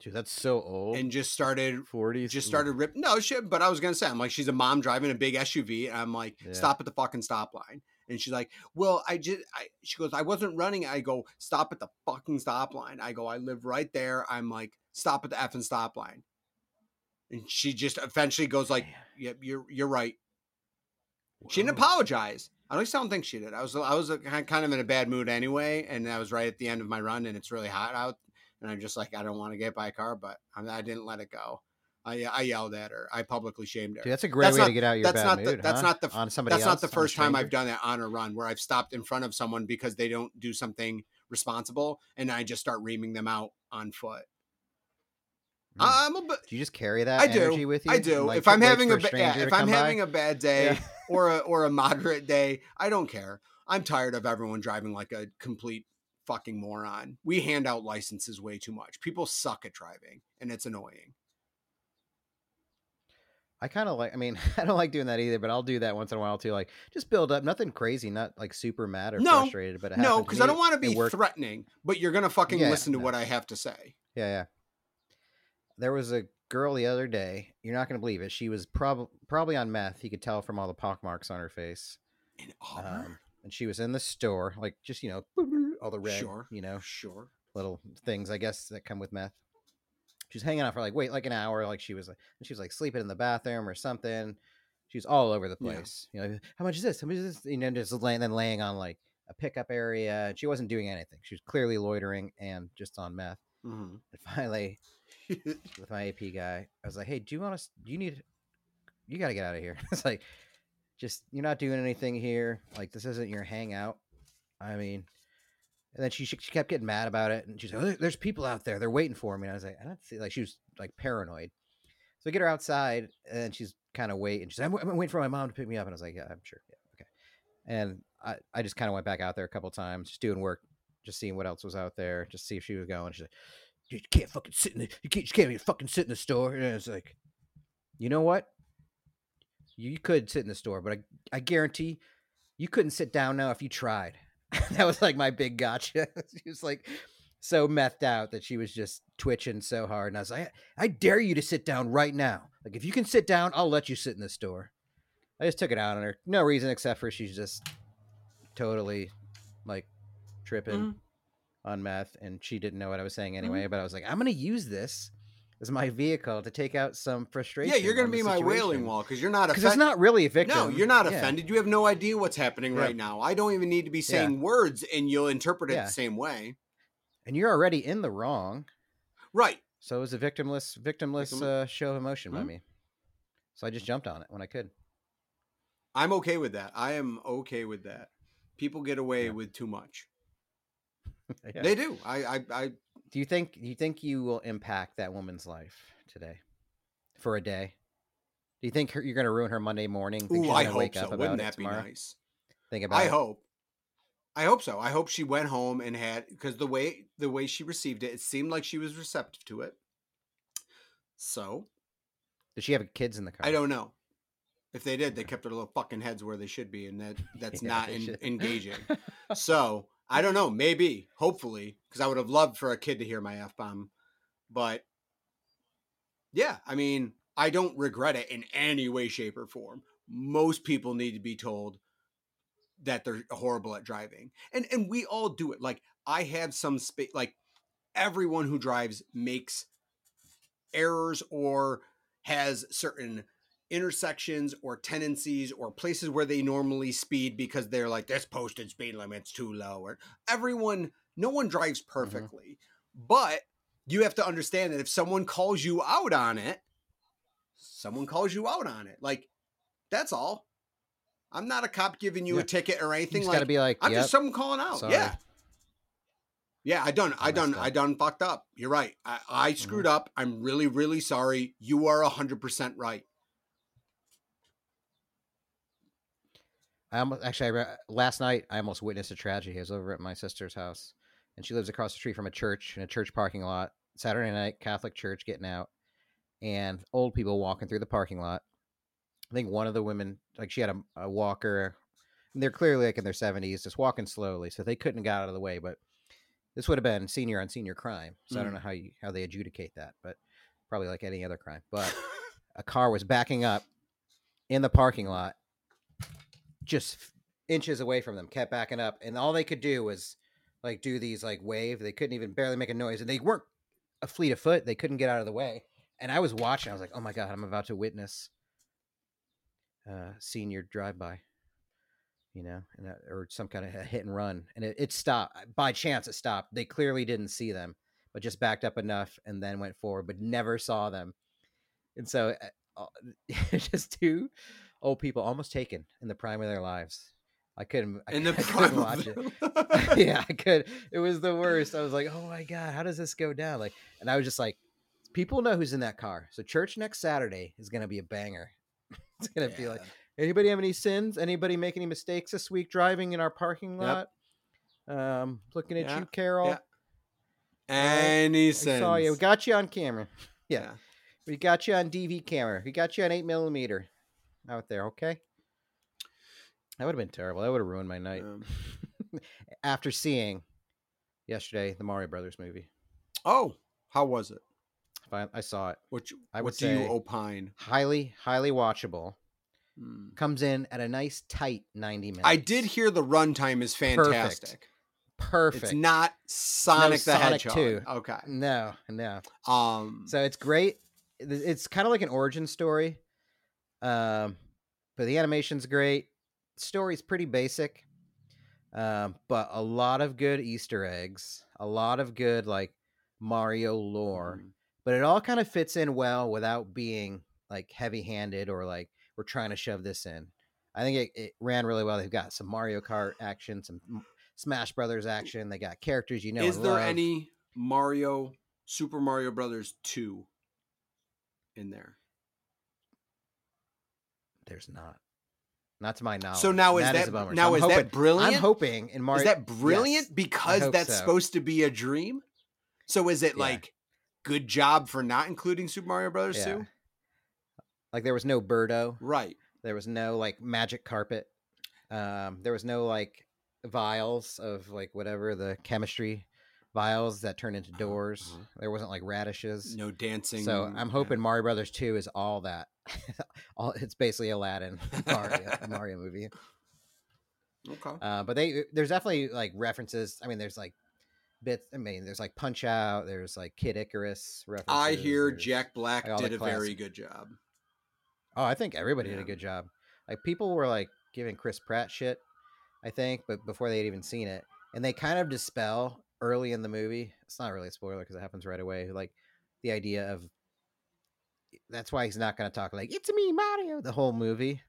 Dude, that's so old. And just started 40s. Just started ripping. No shit. But I was gonna say, I'm like, she's a mom driving a big SUV. And I'm like, stop at the fucking stop line. And she's like, well, she goes, I wasn't running. I go, stop at the fucking stop line. I go, I live right there. I'm like, stop at the effing stop line. And she just eventually goes like, yep, you're right. Whoa. She didn't apologize. At least I don't think she did. I was kind of in a bad mood anyway, and I was right at the end of my run, and it's really hot out. and I'm just like, I don't want to get by a car, but I didn't let it go. I yelled at her. I publicly shamed her. Dude, that's a great way to get out of your bad mood. That's not the first time I've done that on a run where I've stopped in front of someone because they don't do something responsible, and I just start reaming them out on foot. Do you just carry that energy with you? I do. Like, if I'm having a bad day or a moderate day, I don't care. I'm tired of everyone driving like a complete fucking moron. We hand out licenses way too much. People suck at driving, and it's annoying. I don't like doing that either, but I'll do that once in a while too. Like, just build up, nothing crazy, not like super mad or frustrated, but it happens. No, because I don't want to be threatening, but you're going to fucking listen to what I have to say. Yeah, yeah. There was a girl the other day, you're not going to believe it. She was probably on meth. You could tell from all the pock marks on her face. And she was in the store, like just, all the red, little things, I guess, that come with meth. She's hanging out for like an hour. Like she was sleeping in the bathroom or something. She was all over the place. Yeah. How much is this? How much is this? Just laying on like a pickup area. And she wasn't doing anything. She was clearly loitering and just on meth. Mm-hmm. And finally, with my AP guy, I was like, "Hey, you got to get out of here." It's like, just, you're not doing anything here. Like, this isn't your hangout. I mean. And then she kept getting mad about it. And she's like, there's people out there. They're waiting for me. And I was like, I don't see. Like, she was like paranoid. So I get her outside and she's kind of waiting. She's like, I'm waiting for my mom to pick me up. And I was like, yeah, I'm sure. Yeah, okay. And I just kind of went back out there a couple of times, just doing work, just seeing what else was out there, just see if she was going. She's like, you can't fucking sit in the, you can't even fucking sit in the store. And I was like, you know what? You could sit in the store, but I guarantee you couldn't sit down now if you tried. That was like my big gotcha. She was like so methed out that she was just twitching so hard. And I was like, I dare you to sit down right now. Like, if you can sit down, I'll let you sit in the store. I just took it out on her. No reason except for she's just totally like tripping on meth. And she didn't know what I was saying anyway. Mm-hmm. But I was like, I'm going to use this as my vehicle to take out some frustration. Yeah, you're going to be my wailing wall because you're not offended. Because it's not really a victim. No, you're not offended. You have no idea what's happening right now. I don't even need to be saying words, and you'll interpret it the same way. And you're already in the wrong. Right. So it was a victimless show of emotion by me. So I just jumped on it when I could. I'm okay with that. I am okay with that. People get away with too much. They do. I Do you think you will impact that woman's life today for a day? Do you think you're going to ruin her Monday morning? Ooh, I hope so. Wouldn't that be nice? Think about it. I hope so. I hope she went home and had, because the way she received it, it seemed like she was receptive to it. So, did she have kids in the car? I don't know. If they did, they kept their little fucking heads where they should be, and that's not engaging. So. I don't know. Maybe, hopefully, because I would have loved for a kid to hear my F-bomb. But yeah, I mean, I don't regret it in any way, shape, or form. Most people need to be told that they're horrible at driving. And we all do it. Like, I have some space, like everyone who drives makes errors or has certain intersections or tendencies or places where they normally speed because they're like, this posted speed limit's too low, or no one drives perfectly, but you have to understand that if someone calls you out on it, like, that's all. I'm not a cop giving you a ticket or anything. Like, gotta be like, I'm just someone calling out. Sorry. Yeah. I done fucked up. You're right. I screwed up. I'm really, really sorry. You are 100% right. Last night, I almost witnessed a tragedy. I was over at my sister's house, and she lives across the street from a church, in a church parking lot. Saturday night, Catholic church, getting out, and old people walking through the parking lot. I think one of the women, like, she had a walker, and they're clearly like in their 70s, just walking slowly, so they couldn't have got out of the way. But this would have been senior on senior crime, so I don't know how they adjudicate that, but probably like any other crime. But a car was backing up in the parking lot, just inches away from them, kept backing up, and all they could do was like do these like wave. They couldn't even barely make a noise, and they weren't a fleet of foot. They couldn't get out of the way. And I was watching. I was like, oh my God, I'm about to witness senior drive-by, or some kind of a hit and run. And it stopped by chance. They clearly didn't see them, but just backed up enough and then went forward, but never saw them. And so just two old people almost taken in the prime of their lives. I couldn't watch it. Yeah, I could. It was the worst. I was like, oh my God, how does this go down? Like, and I was just like, people know who's in that car. So church next Saturday is going to be a banger. It's going to be like, anybody have any sins? Anybody make any mistakes this week driving in our parking lot? Yep. Looking at you, Carol. Yeah. Any sins? Saw you. We got you on camera. Yeah. We got you on DV camera. We got you on 8mm out there. Okay. That would have been terrible. That would have ruined my night. After seeing yesterday the Mario Bros. Movie. Oh, how was it? I saw it. What do you opine? Highly, highly watchable. Comes in at a nice tight 90 minutes. I did hear the runtime is fantastic. Perfect. It's not Sonic the Hedgehog 2. Okay. No. So it's great. It's kind of like an origin story. But the animation's great. Story's pretty basic, but a lot of good Easter eggs, a lot of good like Mario lore, but it all kind of fits in well without being like heavy-handed or like we're trying to shove this in. I think it ran really well. They've got some Mario Kart action, some Smash Brothers action. They got characters you know. Is there any Super Mario Brothers 2 in there? There's not. Not to my knowledge. So now is that now is that brilliant? I'm hoping in Mario. Is that brilliant because that's supposed to be a dream? So is it like good job for not including Super Mario Brothers 2? Like there was no Birdo, right? There was no like magic carpet. There was no like vials of like whatever the chemistry vials that turn into doors. There wasn't like radishes. No dancing. So I'm hoping Mario Brothers 2 is all that. It's basically Aladdin Mario movie. Okay. But there's definitely like references. I mean, there's like bits. I mean, there's like Punch Out. There's like Kid Icarus references. I hear Jack Black did a very good job. Oh, I think everybody did a good job. Like people were like giving Chris Pratt shit, I think, but before they had even seen it, and they kind of dispel early in the movie. It's not really a spoiler because it happens right away. Like the idea of. That's why he's not going to talk like it's me Mario the whole movie,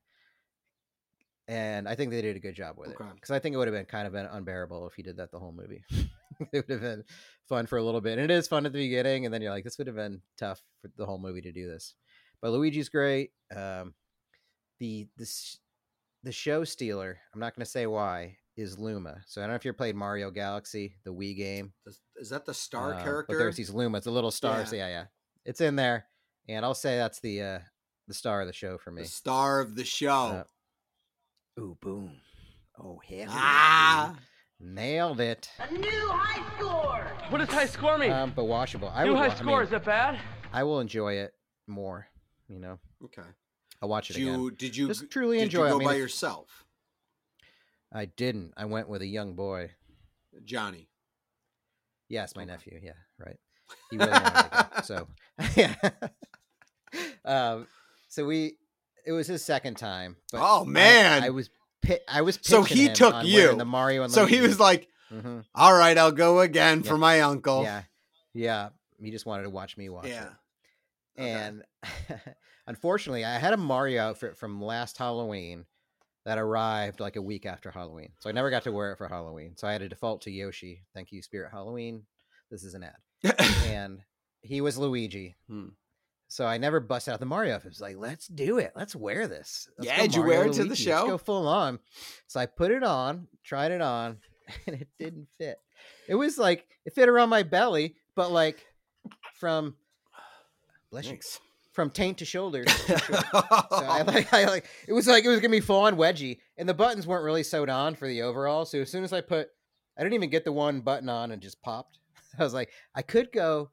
and I think they did a good job with it because I think it would have been kind of unbearable if he did that the whole movie. It would have been fun for a little bit, and it is fun at the beginning, and then you're like, this would have been tough for the whole movie to do this. But Luigi's great. The show stealer, I'm not going to say why, is Luma. So I don't know if you played Mario Galaxy, the Wii game. Is that the star character? But there's these Luma. It's a little star. Yeah. So yeah, it's in there. And I'll say that's the star of the show for me. The star of the show. Ooh, boom. Oh, hell. Ah! Boom. Nailed it. A new high score. What does high score mean? But watchable. Is that bad? I will enjoy it more, you know. Okay. I'll watch it again. Did you go by yourself? I didn't. I went with a young boy. Johnny. Yes, my nephew. Yeah, right. He really wanted to go, so yeah. So it was his second time. But oh man, I was so he took you the Mario. And so he was like, "All right, I'll go again for my uncle." Yeah. He just wanted to watch me watch it. Okay. And unfortunately, I had a Mario outfit from last Halloween that arrived like a week after Halloween, so I never got to wear it for Halloween. So I had to default to Yoshi. Thank you, Spirit Halloween. This is an ad. And he was Luigi. So I never bust out the Mario. It was like, let's do it. Let's wear this. Did you wear it to the show? Let's go full on. So I put it on, tried it on, and it didn't fit. It was like, it fit around my belly, but like from taint to shoulders. So I it was like, it was going to be full on wedgie. And the buttons weren't really sewed on for the overall. So as soon as I didn't even get the one button on and just popped. I was like, I could go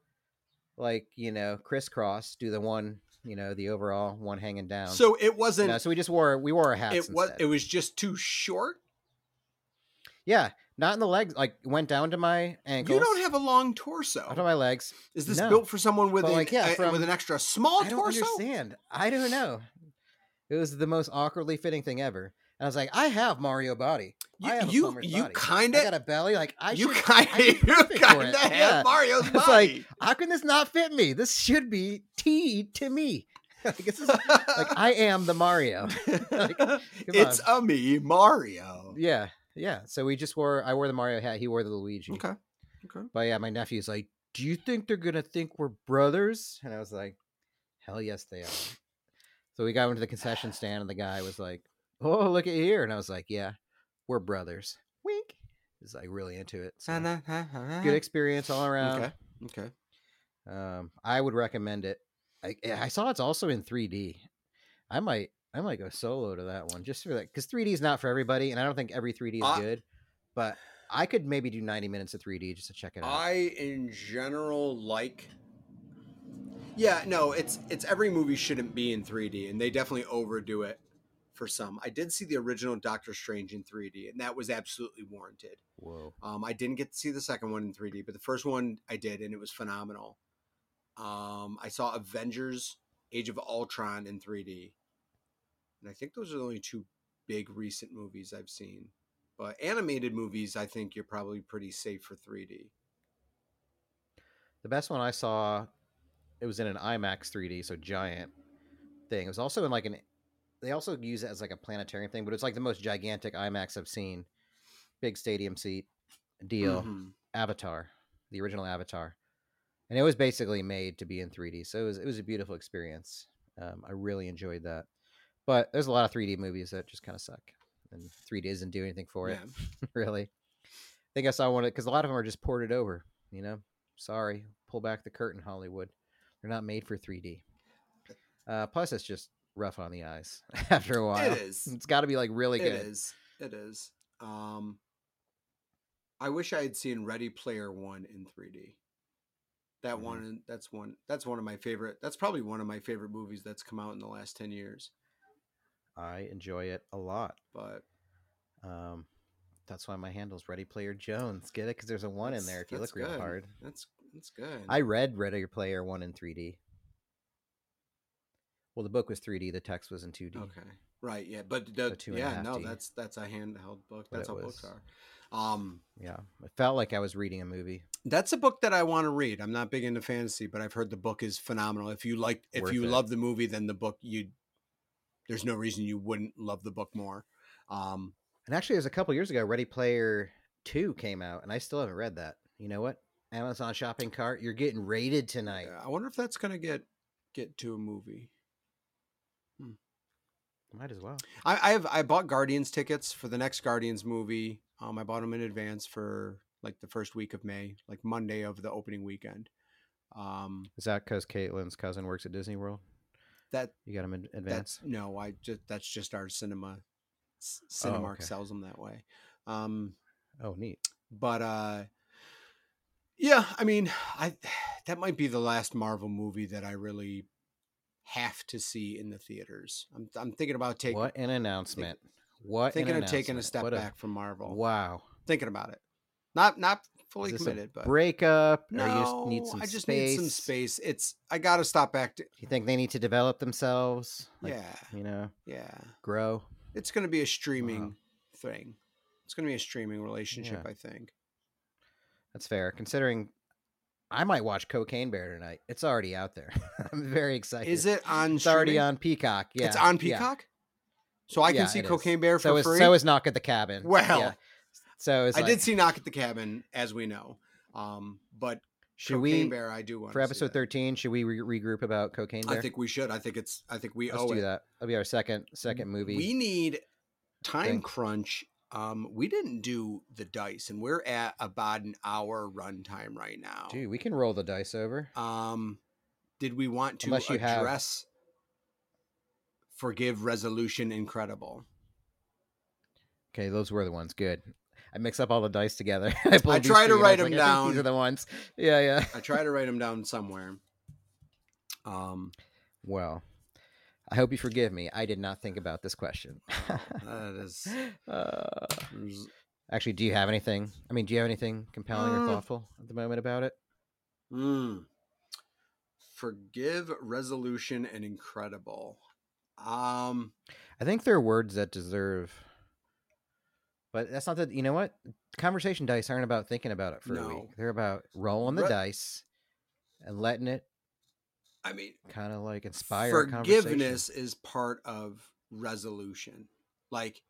like, you know, crisscross, do the one, you know, the overall one hanging down. So it wasn't. No, so we wore a hat. It was just too short. Yeah. Not in the legs. Like went down to my ankles. You don't have a long torso. Out of my legs. Is this built for someone with with an extra small torso? I don't understand. I don't know. It was the most awkwardly fitting thing ever. And I was like, I have Mario body. I got a belly. Like you kind of have Mario's body. It's like, how can this not fit me? This should be tea to me. Like, this is like I am the Mario. Like, it's a me Mario. Yeah, yeah. So I wore the Mario hat. He wore the Luigi. Okay. But yeah, my nephew's like, "Do you think they're gonna think we're brothers?" And I was like, "Hell yes, they are." So we got into the concession stand, and the guy was like, "Oh, look at here," and I was like, "Yeah, we're brothers." Wink. He's like really into it. So good experience all around. Okay. I would recommend it. I saw it's also in 3D. I might go solo to that one just for that, because 3D is not for everybody, and I don't think every 3D is good. But I could maybe do 90 minutes of 3D just to check it out. Yeah, no, it's every movie shouldn't be in 3D, and they definitely overdo it for some. I did see the original Doctor Strange in 3D, and that was absolutely warranted. Whoa. I didn't get to see the second one in 3D, but the first one I did, and it was phenomenal. I saw Avengers: Age of Ultron in 3D, and I think those are the only two big recent movies I've seen. But animated movies, I think you're probably pretty safe for 3D. The best one I saw... It was in an IMAX 3D, so giant thing. It was also in they also use it as like a planetarium thing, but it's like the most gigantic IMAX I've seen. Big stadium seat deal. Mm-hmm. Avatar, the original Avatar. And it was basically made to be in 3D. So it was a beautiful experience. I really enjoyed that. But there's a lot of 3D movies that just kind of suck. And 3D doesn't do anything for it, really. I think I saw one, because a lot of them are just ported over, you know? Sorry, pull back the curtain, Hollywood. They're not made for 3D. Plus, it's just rough on the eyes after a while. It is. It's got to be like really good. It is. I wish I had seen Ready Player One in 3D. That's one of my favorite. That's probably one of my favorite movies that's come out in the last 10 years. I enjoy it a lot. But that's why my handle's Ready Player Jones. Get it? Because there's a one in there if you look real hard. That's good. I read Ready Player One in 3D. Well, the book was 3D. The text was in 2D. Okay. Right. Yeah. But that's a handheld book. That's how books are. Yeah. It felt like I was reading a movie. That's a book that I want to read. I'm not big into fantasy, but I've heard the book is phenomenal. If you love the movie, then the book, there's no reason you wouldn't love the book more. And actually, it was a couple years ago, Ready Player 2 came out, and I still haven't read that. You know what? Amazon shopping cart, you're getting raided tonight. I wonder if that's going to get to a movie. Might as well. I bought Guardians tickets for the next Guardians movie. I bought them in advance for like the first week of May, like Monday of the opening weekend. Is that because Caitlin's cousin works at Disney World? That you got them in advance? No, that's just our cinema. Cinemark sells them that way. Neat. But yeah, I mean, that might be the last Marvel movie that I really have to see in the theaters. I'm thinking about taking... What an announcement. Taking a step back from Marvel. Wow. Thinking about it. Not fully committed, but... Breakup? No, I just need some space. I got to stop back to... You think they need to develop themselves? Grow? It's going to be a streaming thing. It's going to be a streaming relationship, I think. That's fair, considering I might watch Cocaine Bear tonight. It's already out there. I'm very excited. Is it on? It's streaming? Already on Peacock. Yeah, it's on Peacock. Yeah. So I can see Cocaine Bear for free. So is Knock at the Cabin. Well, yeah. I did see Knock at the Cabin, as we know. But Cocaine Bear, I do want for episode 13. Should we regroup about Cocaine Bear? I think we should. I think we owe it. Let's do that. That'll be our second movie. We need time crunch. We didn't do the dice, and we're at about an hour runtime right now. Dude, we can roll the dice over. Did we want to address forgive, resolution, incredible? Okay, those were the ones. Good. I mix up all the dice together. I try to write them down. These are the ones. Yeah. I try to write them down somewhere. Well. I hope you forgive me. I did not think about this question. Actually, do you have anything? I mean, do you have anything compelling or thoughtful at the moment about it? Forgive, resolution, and incredible. I think there are words that deserve But that's not that. You know what? Conversation dice aren't about thinking about it for a week. They're about rolling the dice and letting it. I mean, kind of like inspire. Forgiveness is part of resolution. Like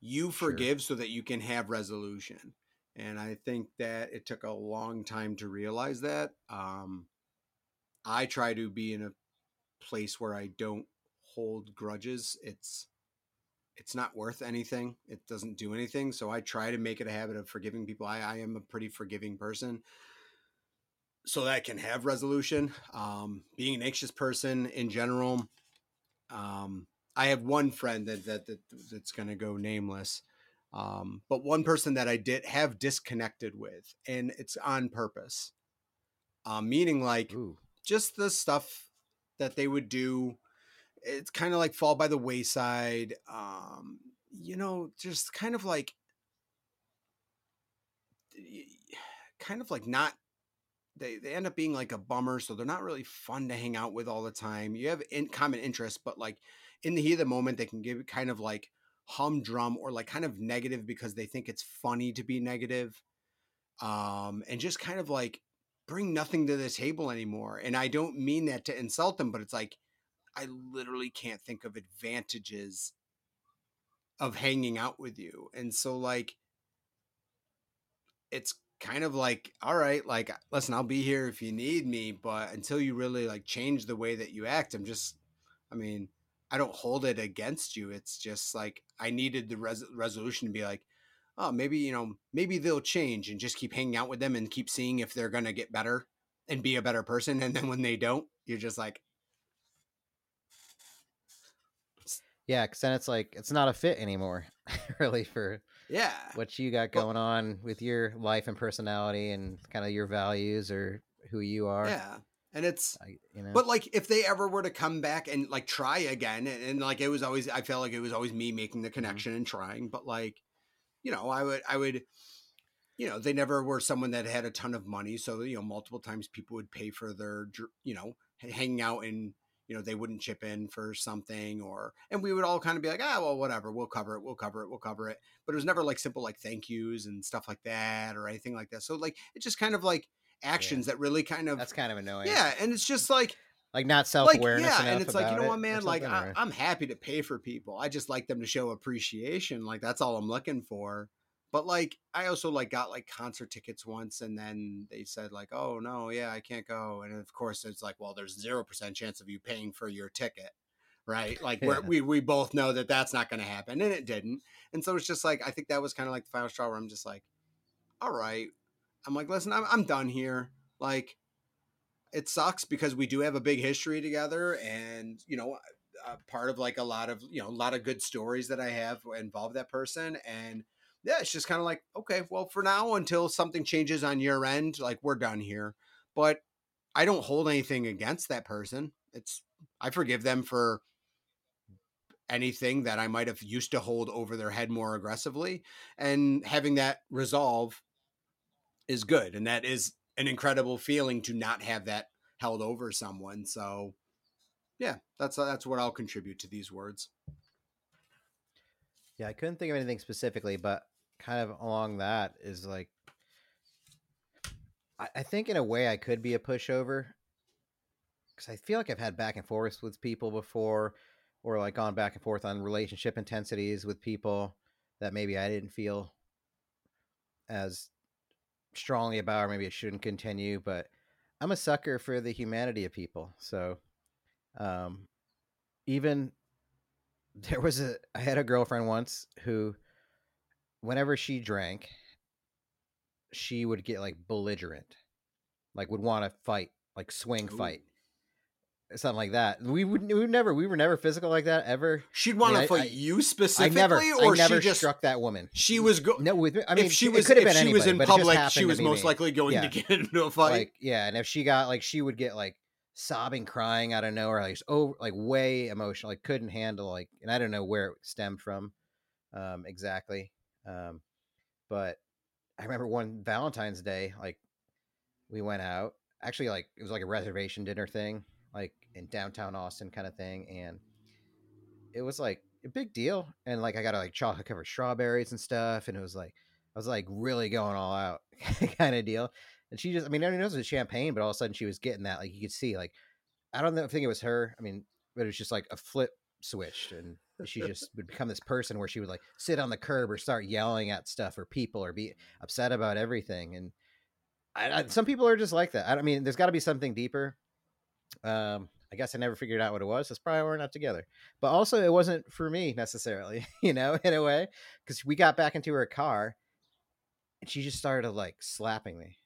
you forgive so that you can have resolution. And I think that it took a long time to realize that. I try to be in a place where I don't hold grudges. It's not worth anything. It doesn't do anything. So I try to make it a habit of forgiving people. I am a pretty forgiving person so that I can have resolution. Being an anxious person in general. I have one friend that's going to go nameless. But one person that I did have disconnected with, and it's on purpose. Meaning like just the stuff that they would do. It's kind of like fall by the wayside. You know, just kind of like not, they end up being like a bummer. So they're not really fun to hang out with all the time. You have common interests, but like in the heat of the moment, they can give kind of like humdrum or like kind of negative because they think it's funny to be negative. And just kind of like bring nothing to the table anymore. And I don't mean that to insult them, but it's like, I literally can't think of advantages of hanging out with you. And so like, it's kind of like, all right, like, listen, I'll be here if you need me, but until you really like change the way that you act, I don't hold it against you. It's just like, I needed the resolution to be like, oh, maybe they'll change, and just keep hanging out with them and keep seeing if they're going to get better and be a better person. And then when they don't, you're just like, yeah, because then it's like it's not a fit anymore, really, for what you got going on with your life and personality and kind of your values or who you are. Yeah, and it's but like if they ever were to come back and like try again, and like it was always, I felt like it was always me making the connection and trying, but like I would. You know, they never were someone that had a ton of money, so multiple times people would pay for their hanging out and. They wouldn't chip in for something and we would all kind of be like, well, whatever, we'll cover it. But it was never like simple, like thank yous and stuff like that or anything like that. So like, it's just kind of like actions that really kind of, that's kind of annoying. Yeah. And it's just like not self-awareness. Like, and it's like, you know what, man, like I'm happy to pay for people. I just like them to show appreciation. Like that's all I'm looking for. But like, I also like got like concert tickets once, and then they said like, oh no, yeah, I can't go. And of course it's like, well, there's 0% chance of you paying for your ticket. Right. Like we both know that that's not going to happen, and it didn't. And so it's just like, I think that was kind of like the final straw where I'm just like, all right, I'm like, listen, I'm done here. Like it sucks because we do have a big history together, and part of like a lot of good stories that I have involved that person. And yeah, it's just kind of like, okay, well, for now, until something changes on your end, like we're done here. But I don't hold anything against that person. I forgive them for anything that I might have used to hold over their head more aggressively. And having that resolve is good. And that is an incredible feeling to not have that held over someone. So yeah, that's what I'll contribute to these words. Yeah, I couldn't think of anything specifically, but kind of along that is like, I think in a way I could be a pushover, because I feel like I've had back and forth with people before, or like gone back and forth on relationship intensities with people that maybe I didn't feel as strongly about, or maybe it shouldn't continue, but I'm a sucker for the humanity of people. So even... I had a girlfriend once who, whenever she drank, she would get like belligerent, like would want to fight, like swing fight, something like that. We were never physical like that ever. She'd want to fight you specifically, I never she just struck that woman. She was it could have been anybody, was in public, she was most likely going to get into a fight. Like, yeah, and if she got like, she would get like sobbing, crying out of nowhere, like way emotional, like couldn't handle, like, and I don't know where it stemmed from exactly, but I remember one Valentine's Day, like we went out, actually, like it was like a reservation dinner thing, like in downtown Austin kind of thing, and it was like a big deal. And like, I got like chocolate covered strawberries and stuff. And it was like, I was like really going all out kind of deal. And she just, I mean, everyone knows it was champagne, but all of a sudden she was getting that. Like you could see, like, I don't know, I think it was her. I mean, but it was just like a flip switched and she just would become this person where she would like sit on the curb or start yelling at stuff or people or be upset about everything. And I, some people are just like that. I mean, there's got to be something deeper. I guess I never figured out what it was. That's probably why we're not together. But also, it wasn't for me necessarily, you know, in a way, because we got back into her car and she just started like slapping me,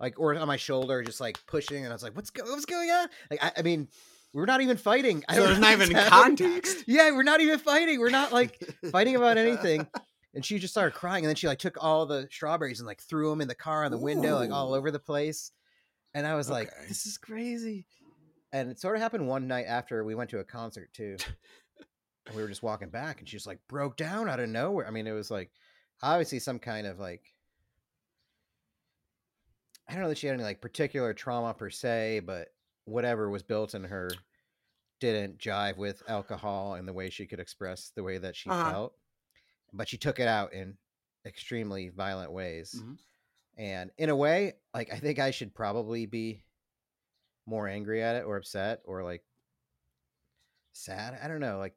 like, or on my shoulder, just like pushing. And I was like, what's going on? Like, I mean, we're not even fighting. I don't so there's not even happening. Context. Yeah, we're not even fighting. We're not like fighting about anything. And she just started crying. And then she like took all the strawberries and like threw them in the car on the window, like all over the place. And I was like, this is crazy. And it sort of happened one night after we went to a concert too. And we were just walking back and she just like broke down out of nowhere. I mean, it was like, obviously some kind of like, I don't know that she had any like particular trauma per se, but whatever was built in her didn't jive with alcohol and the way she could express the way that she felt, but she took it out in extremely violent ways. Mm-hmm. And in a way, like, I think I should probably be more angry at it or upset or like sad. I don't know. Like,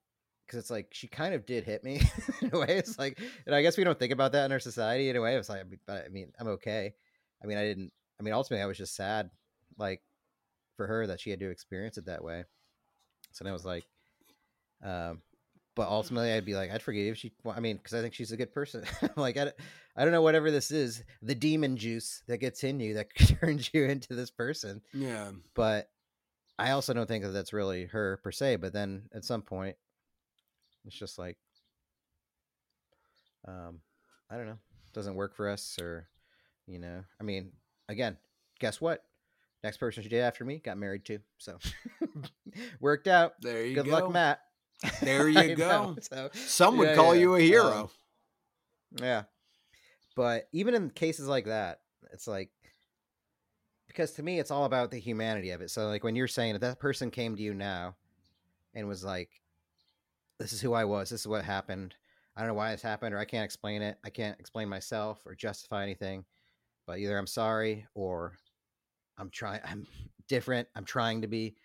cause it's like, she kind of did hit me in a way. It's like, and I guess we don't think about that in our society in a way. It's like, I mean, I'm okay. I mean, ultimately I was just sad, like for her that she had to experience it that way. So then I was like, but ultimately I'd be like, I'd forgive if she, well, I mean, cause I think she's a good person. Like, I don't know, whatever this is, the demon juice that gets in you, that turns you into this person. Yeah. But I also don't think that that's really her per se. But then at some point, it's just like, I don't know, doesn't work for us or, you know, I mean, again, guess what? Next person she did after me got married too. So worked out. There you go. Good luck, Matt. There you go. So, some would call you a hero. Yeah. But even in cases like that, it's like, because to me, it's all about the humanity of it. So like when you're saying that person came to you now and was like, this is who I was. This is what happened. I don't know why this happened, or I can't explain it. I can't explain myself or justify anything, but either I'm sorry or I'm different. I'm trying to be,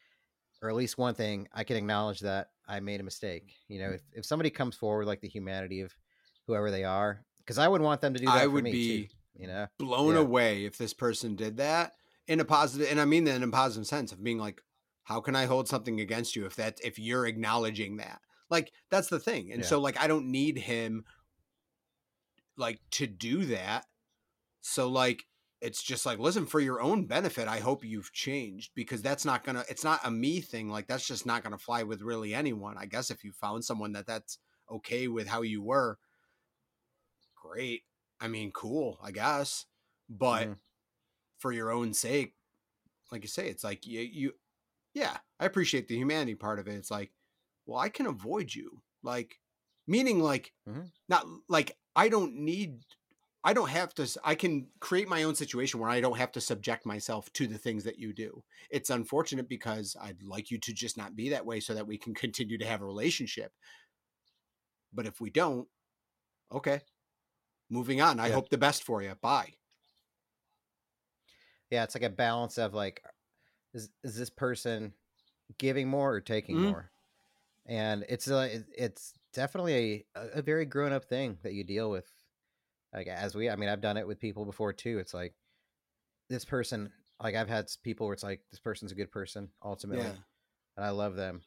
or at least one thing I can acknowledge that I made a mistake. You know, if somebody comes forward, like the humanity of whoever they are, because I would want them to do that. I would be too, you know, blown away if this person did that in a positive, and I mean that in a positive sense of being like, how can I hold something against you if you're acknowledging that? Like, that's the thing. And so like, I don't need him like to do that. So like, it's just like, listen, for your own benefit, I hope you've changed, because that's not going to, it's not a me thing. Like, that's just not going to fly with really anyone. I guess if you found someone that's okay with how you were, great. I mean, cool, I guess. But for your own sake, like you say, it's like you, I appreciate the humanity part of it. It's like, well, I can avoid you. Like, meaning like, not like I don't have to, I can create my own situation where I don't have to subject myself to the things that you do. It's unfortunate because I'd like you to just not be that way so that we can continue to have a relationship. But if we don't, okay, moving on. I hope the best for you. Bye. Yeah. It's like a balance of like, is this person giving more or taking more? And it's definitely a very grown up thing that you deal with. Like I've done it with people before too. It's like this person, like I've had people where it's like, this person's a good person ultimately. Yeah. And I love them,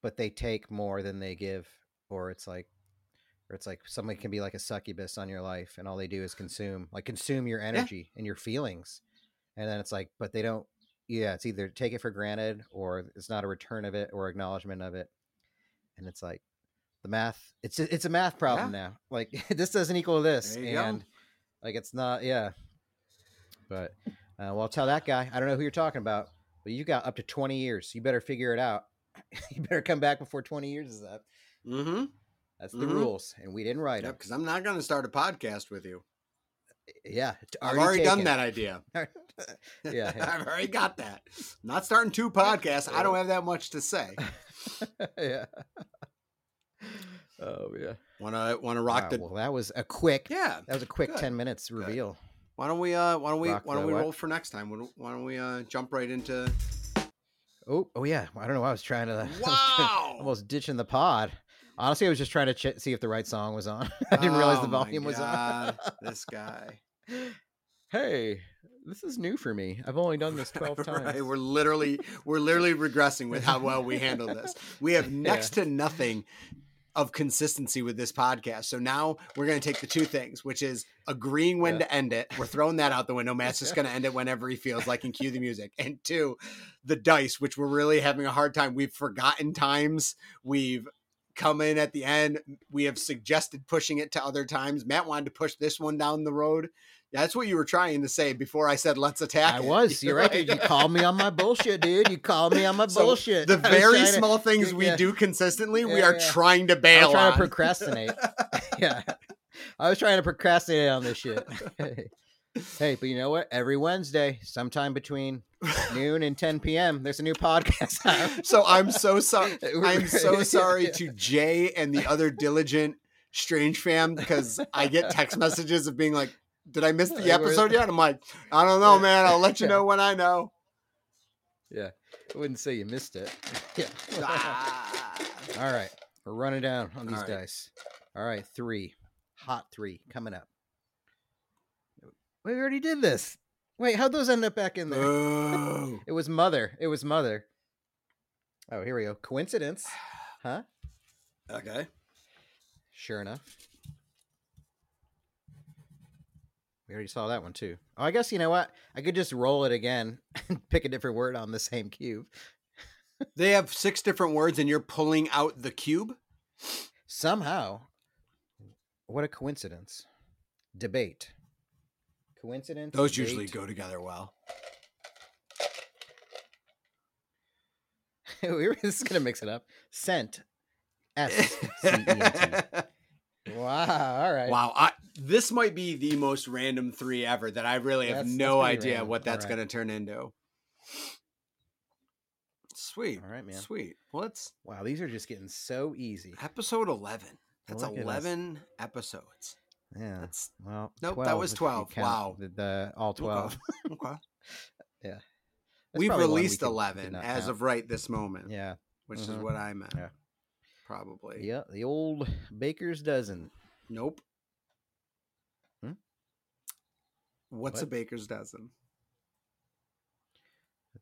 but they take more than they give. Or it's like somebody can be like a succubus on your life and all they do is consume your energy and your feelings. And then it's like, but they don't, it's either take it for granted or it's not a return of it or acknowledgement of it. And it's like, the math, it's a math problem now. Like this doesn't equal this, and like it's not, But I'll tell that guy, I don't know who you're talking about, but you got up to 20 years. You better figure it out. You better come back before 20 years is up. Mm-hmm. That's the rules, and we didn't write it because I'm not going to start a podcast with you. Yeah, I've already done that idea. I've already got that. I'm not starting two podcasts. I don't have that much to say. Oh yeah. Want to rock the? Well, that was a quick. Yeah, that was a quick 10 minutes reveal. Good. Why don't we roll for next time? Why don't we jump right into? Oh yeah. I don't know. I was trying to. Wow. Almost ditching the pod. Honestly, I was just trying to see if the right song was on. I didn't realize the volume was on. This guy. Hey, this is new for me. I've only done this 12 times. Right. We're literally regressing with how well we handle this. We have next to nothing of consistency with this podcast. So now we're going to take the two things, which is agreeing when to end it. We're throwing that out the window. Matt's just going to end it whenever he feels like and cue the music. And two, the dice, which we're really having a hard time. We've forgotten times. We've come in at the end. We have suggested pushing it to other times. Matt wanted to push this one down the road. That's what you were trying to say before I said, let's attack. You're right. Dude. You called me on my bullshit, dude. You called me on my bullshit. The very small things we do consistently, we are trying to bail on. I was trying to procrastinate. I was trying to procrastinate on this shit. Hey, but you know what? Every Wednesday, sometime between noon and 10 p.m., there's a new podcast out. So I'm so sorry. I'm so sorry to Jay and the other diligent Strange Fam, because I get text messages of being like, did I miss the episode yet? I'm like, I don't know, man. I'll let you know when I know. Yeah. I wouldn't say you missed it. Yeah. All right. We're running down on these dice. All right. Three. Hot three coming up. We already did this. Wait, how'd those end up back in there? Oh. It was mother. Oh, here we go. Coincidence. Huh? Okay. Sure enough. We already saw that one too. Oh, I guess you know what? I could just roll it again and pick a different word on the same cube. They have 6 different words and you're pulling out the cube? Somehow. What a coincidence. Debate. Coincidence. Those debate. Usually go together well. This is going to mix it up. Scent. S-C-E-N-T. Wow. All right. Wow. This might be the most random 3 ever that I really have no idea random. What that's going to turn into. Sweet. All right, man. Sweet. Wow. These are just getting so easy. Episode 11. That's 11 episodes. Yeah. That's, well, nope. That was 12. Wow. All 12. Okay. Yeah. That's we've released 11 as of right this moment. Yeah. Which is what I meant. Yeah. Probably. Yeah, the old baker's dozen. Nope. Hmm? What's a baker's dozen?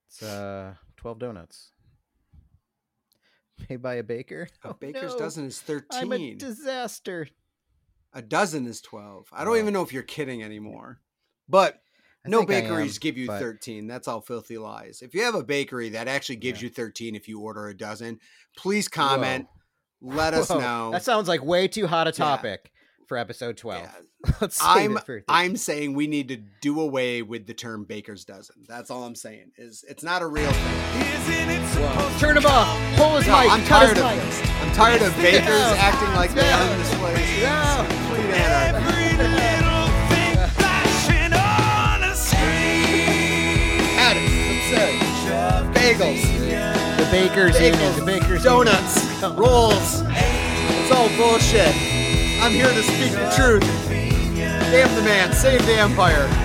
It's 12 donuts. Made by a baker? A baker's dozen is 13. I'm a disaster. A dozen is 12. I don't even know if you're kidding anymore. But no bakeries give you 13. That's all filthy lies. If you have a bakery that actually gives you 13 if you order a dozen, please comment. Whoa. Let us know. That sounds like way too hot a topic for episode 12. Yeah. I'm saying we need to do away with the term baker's dozen. That's all I'm saying. Is it's not a real thing. Isn't it supposed to turn him off. Pull his mic. I'm tired of this. I'm tired of bakers acting like they own this place. No. Complete anarchy. Every little thing flashing on a screen. Adams, absurd. Bagels. The baker's bagels, the baker's donuts, rolls. It's all bullshit. I'm here to speak the truth. Damn the man, save the empire.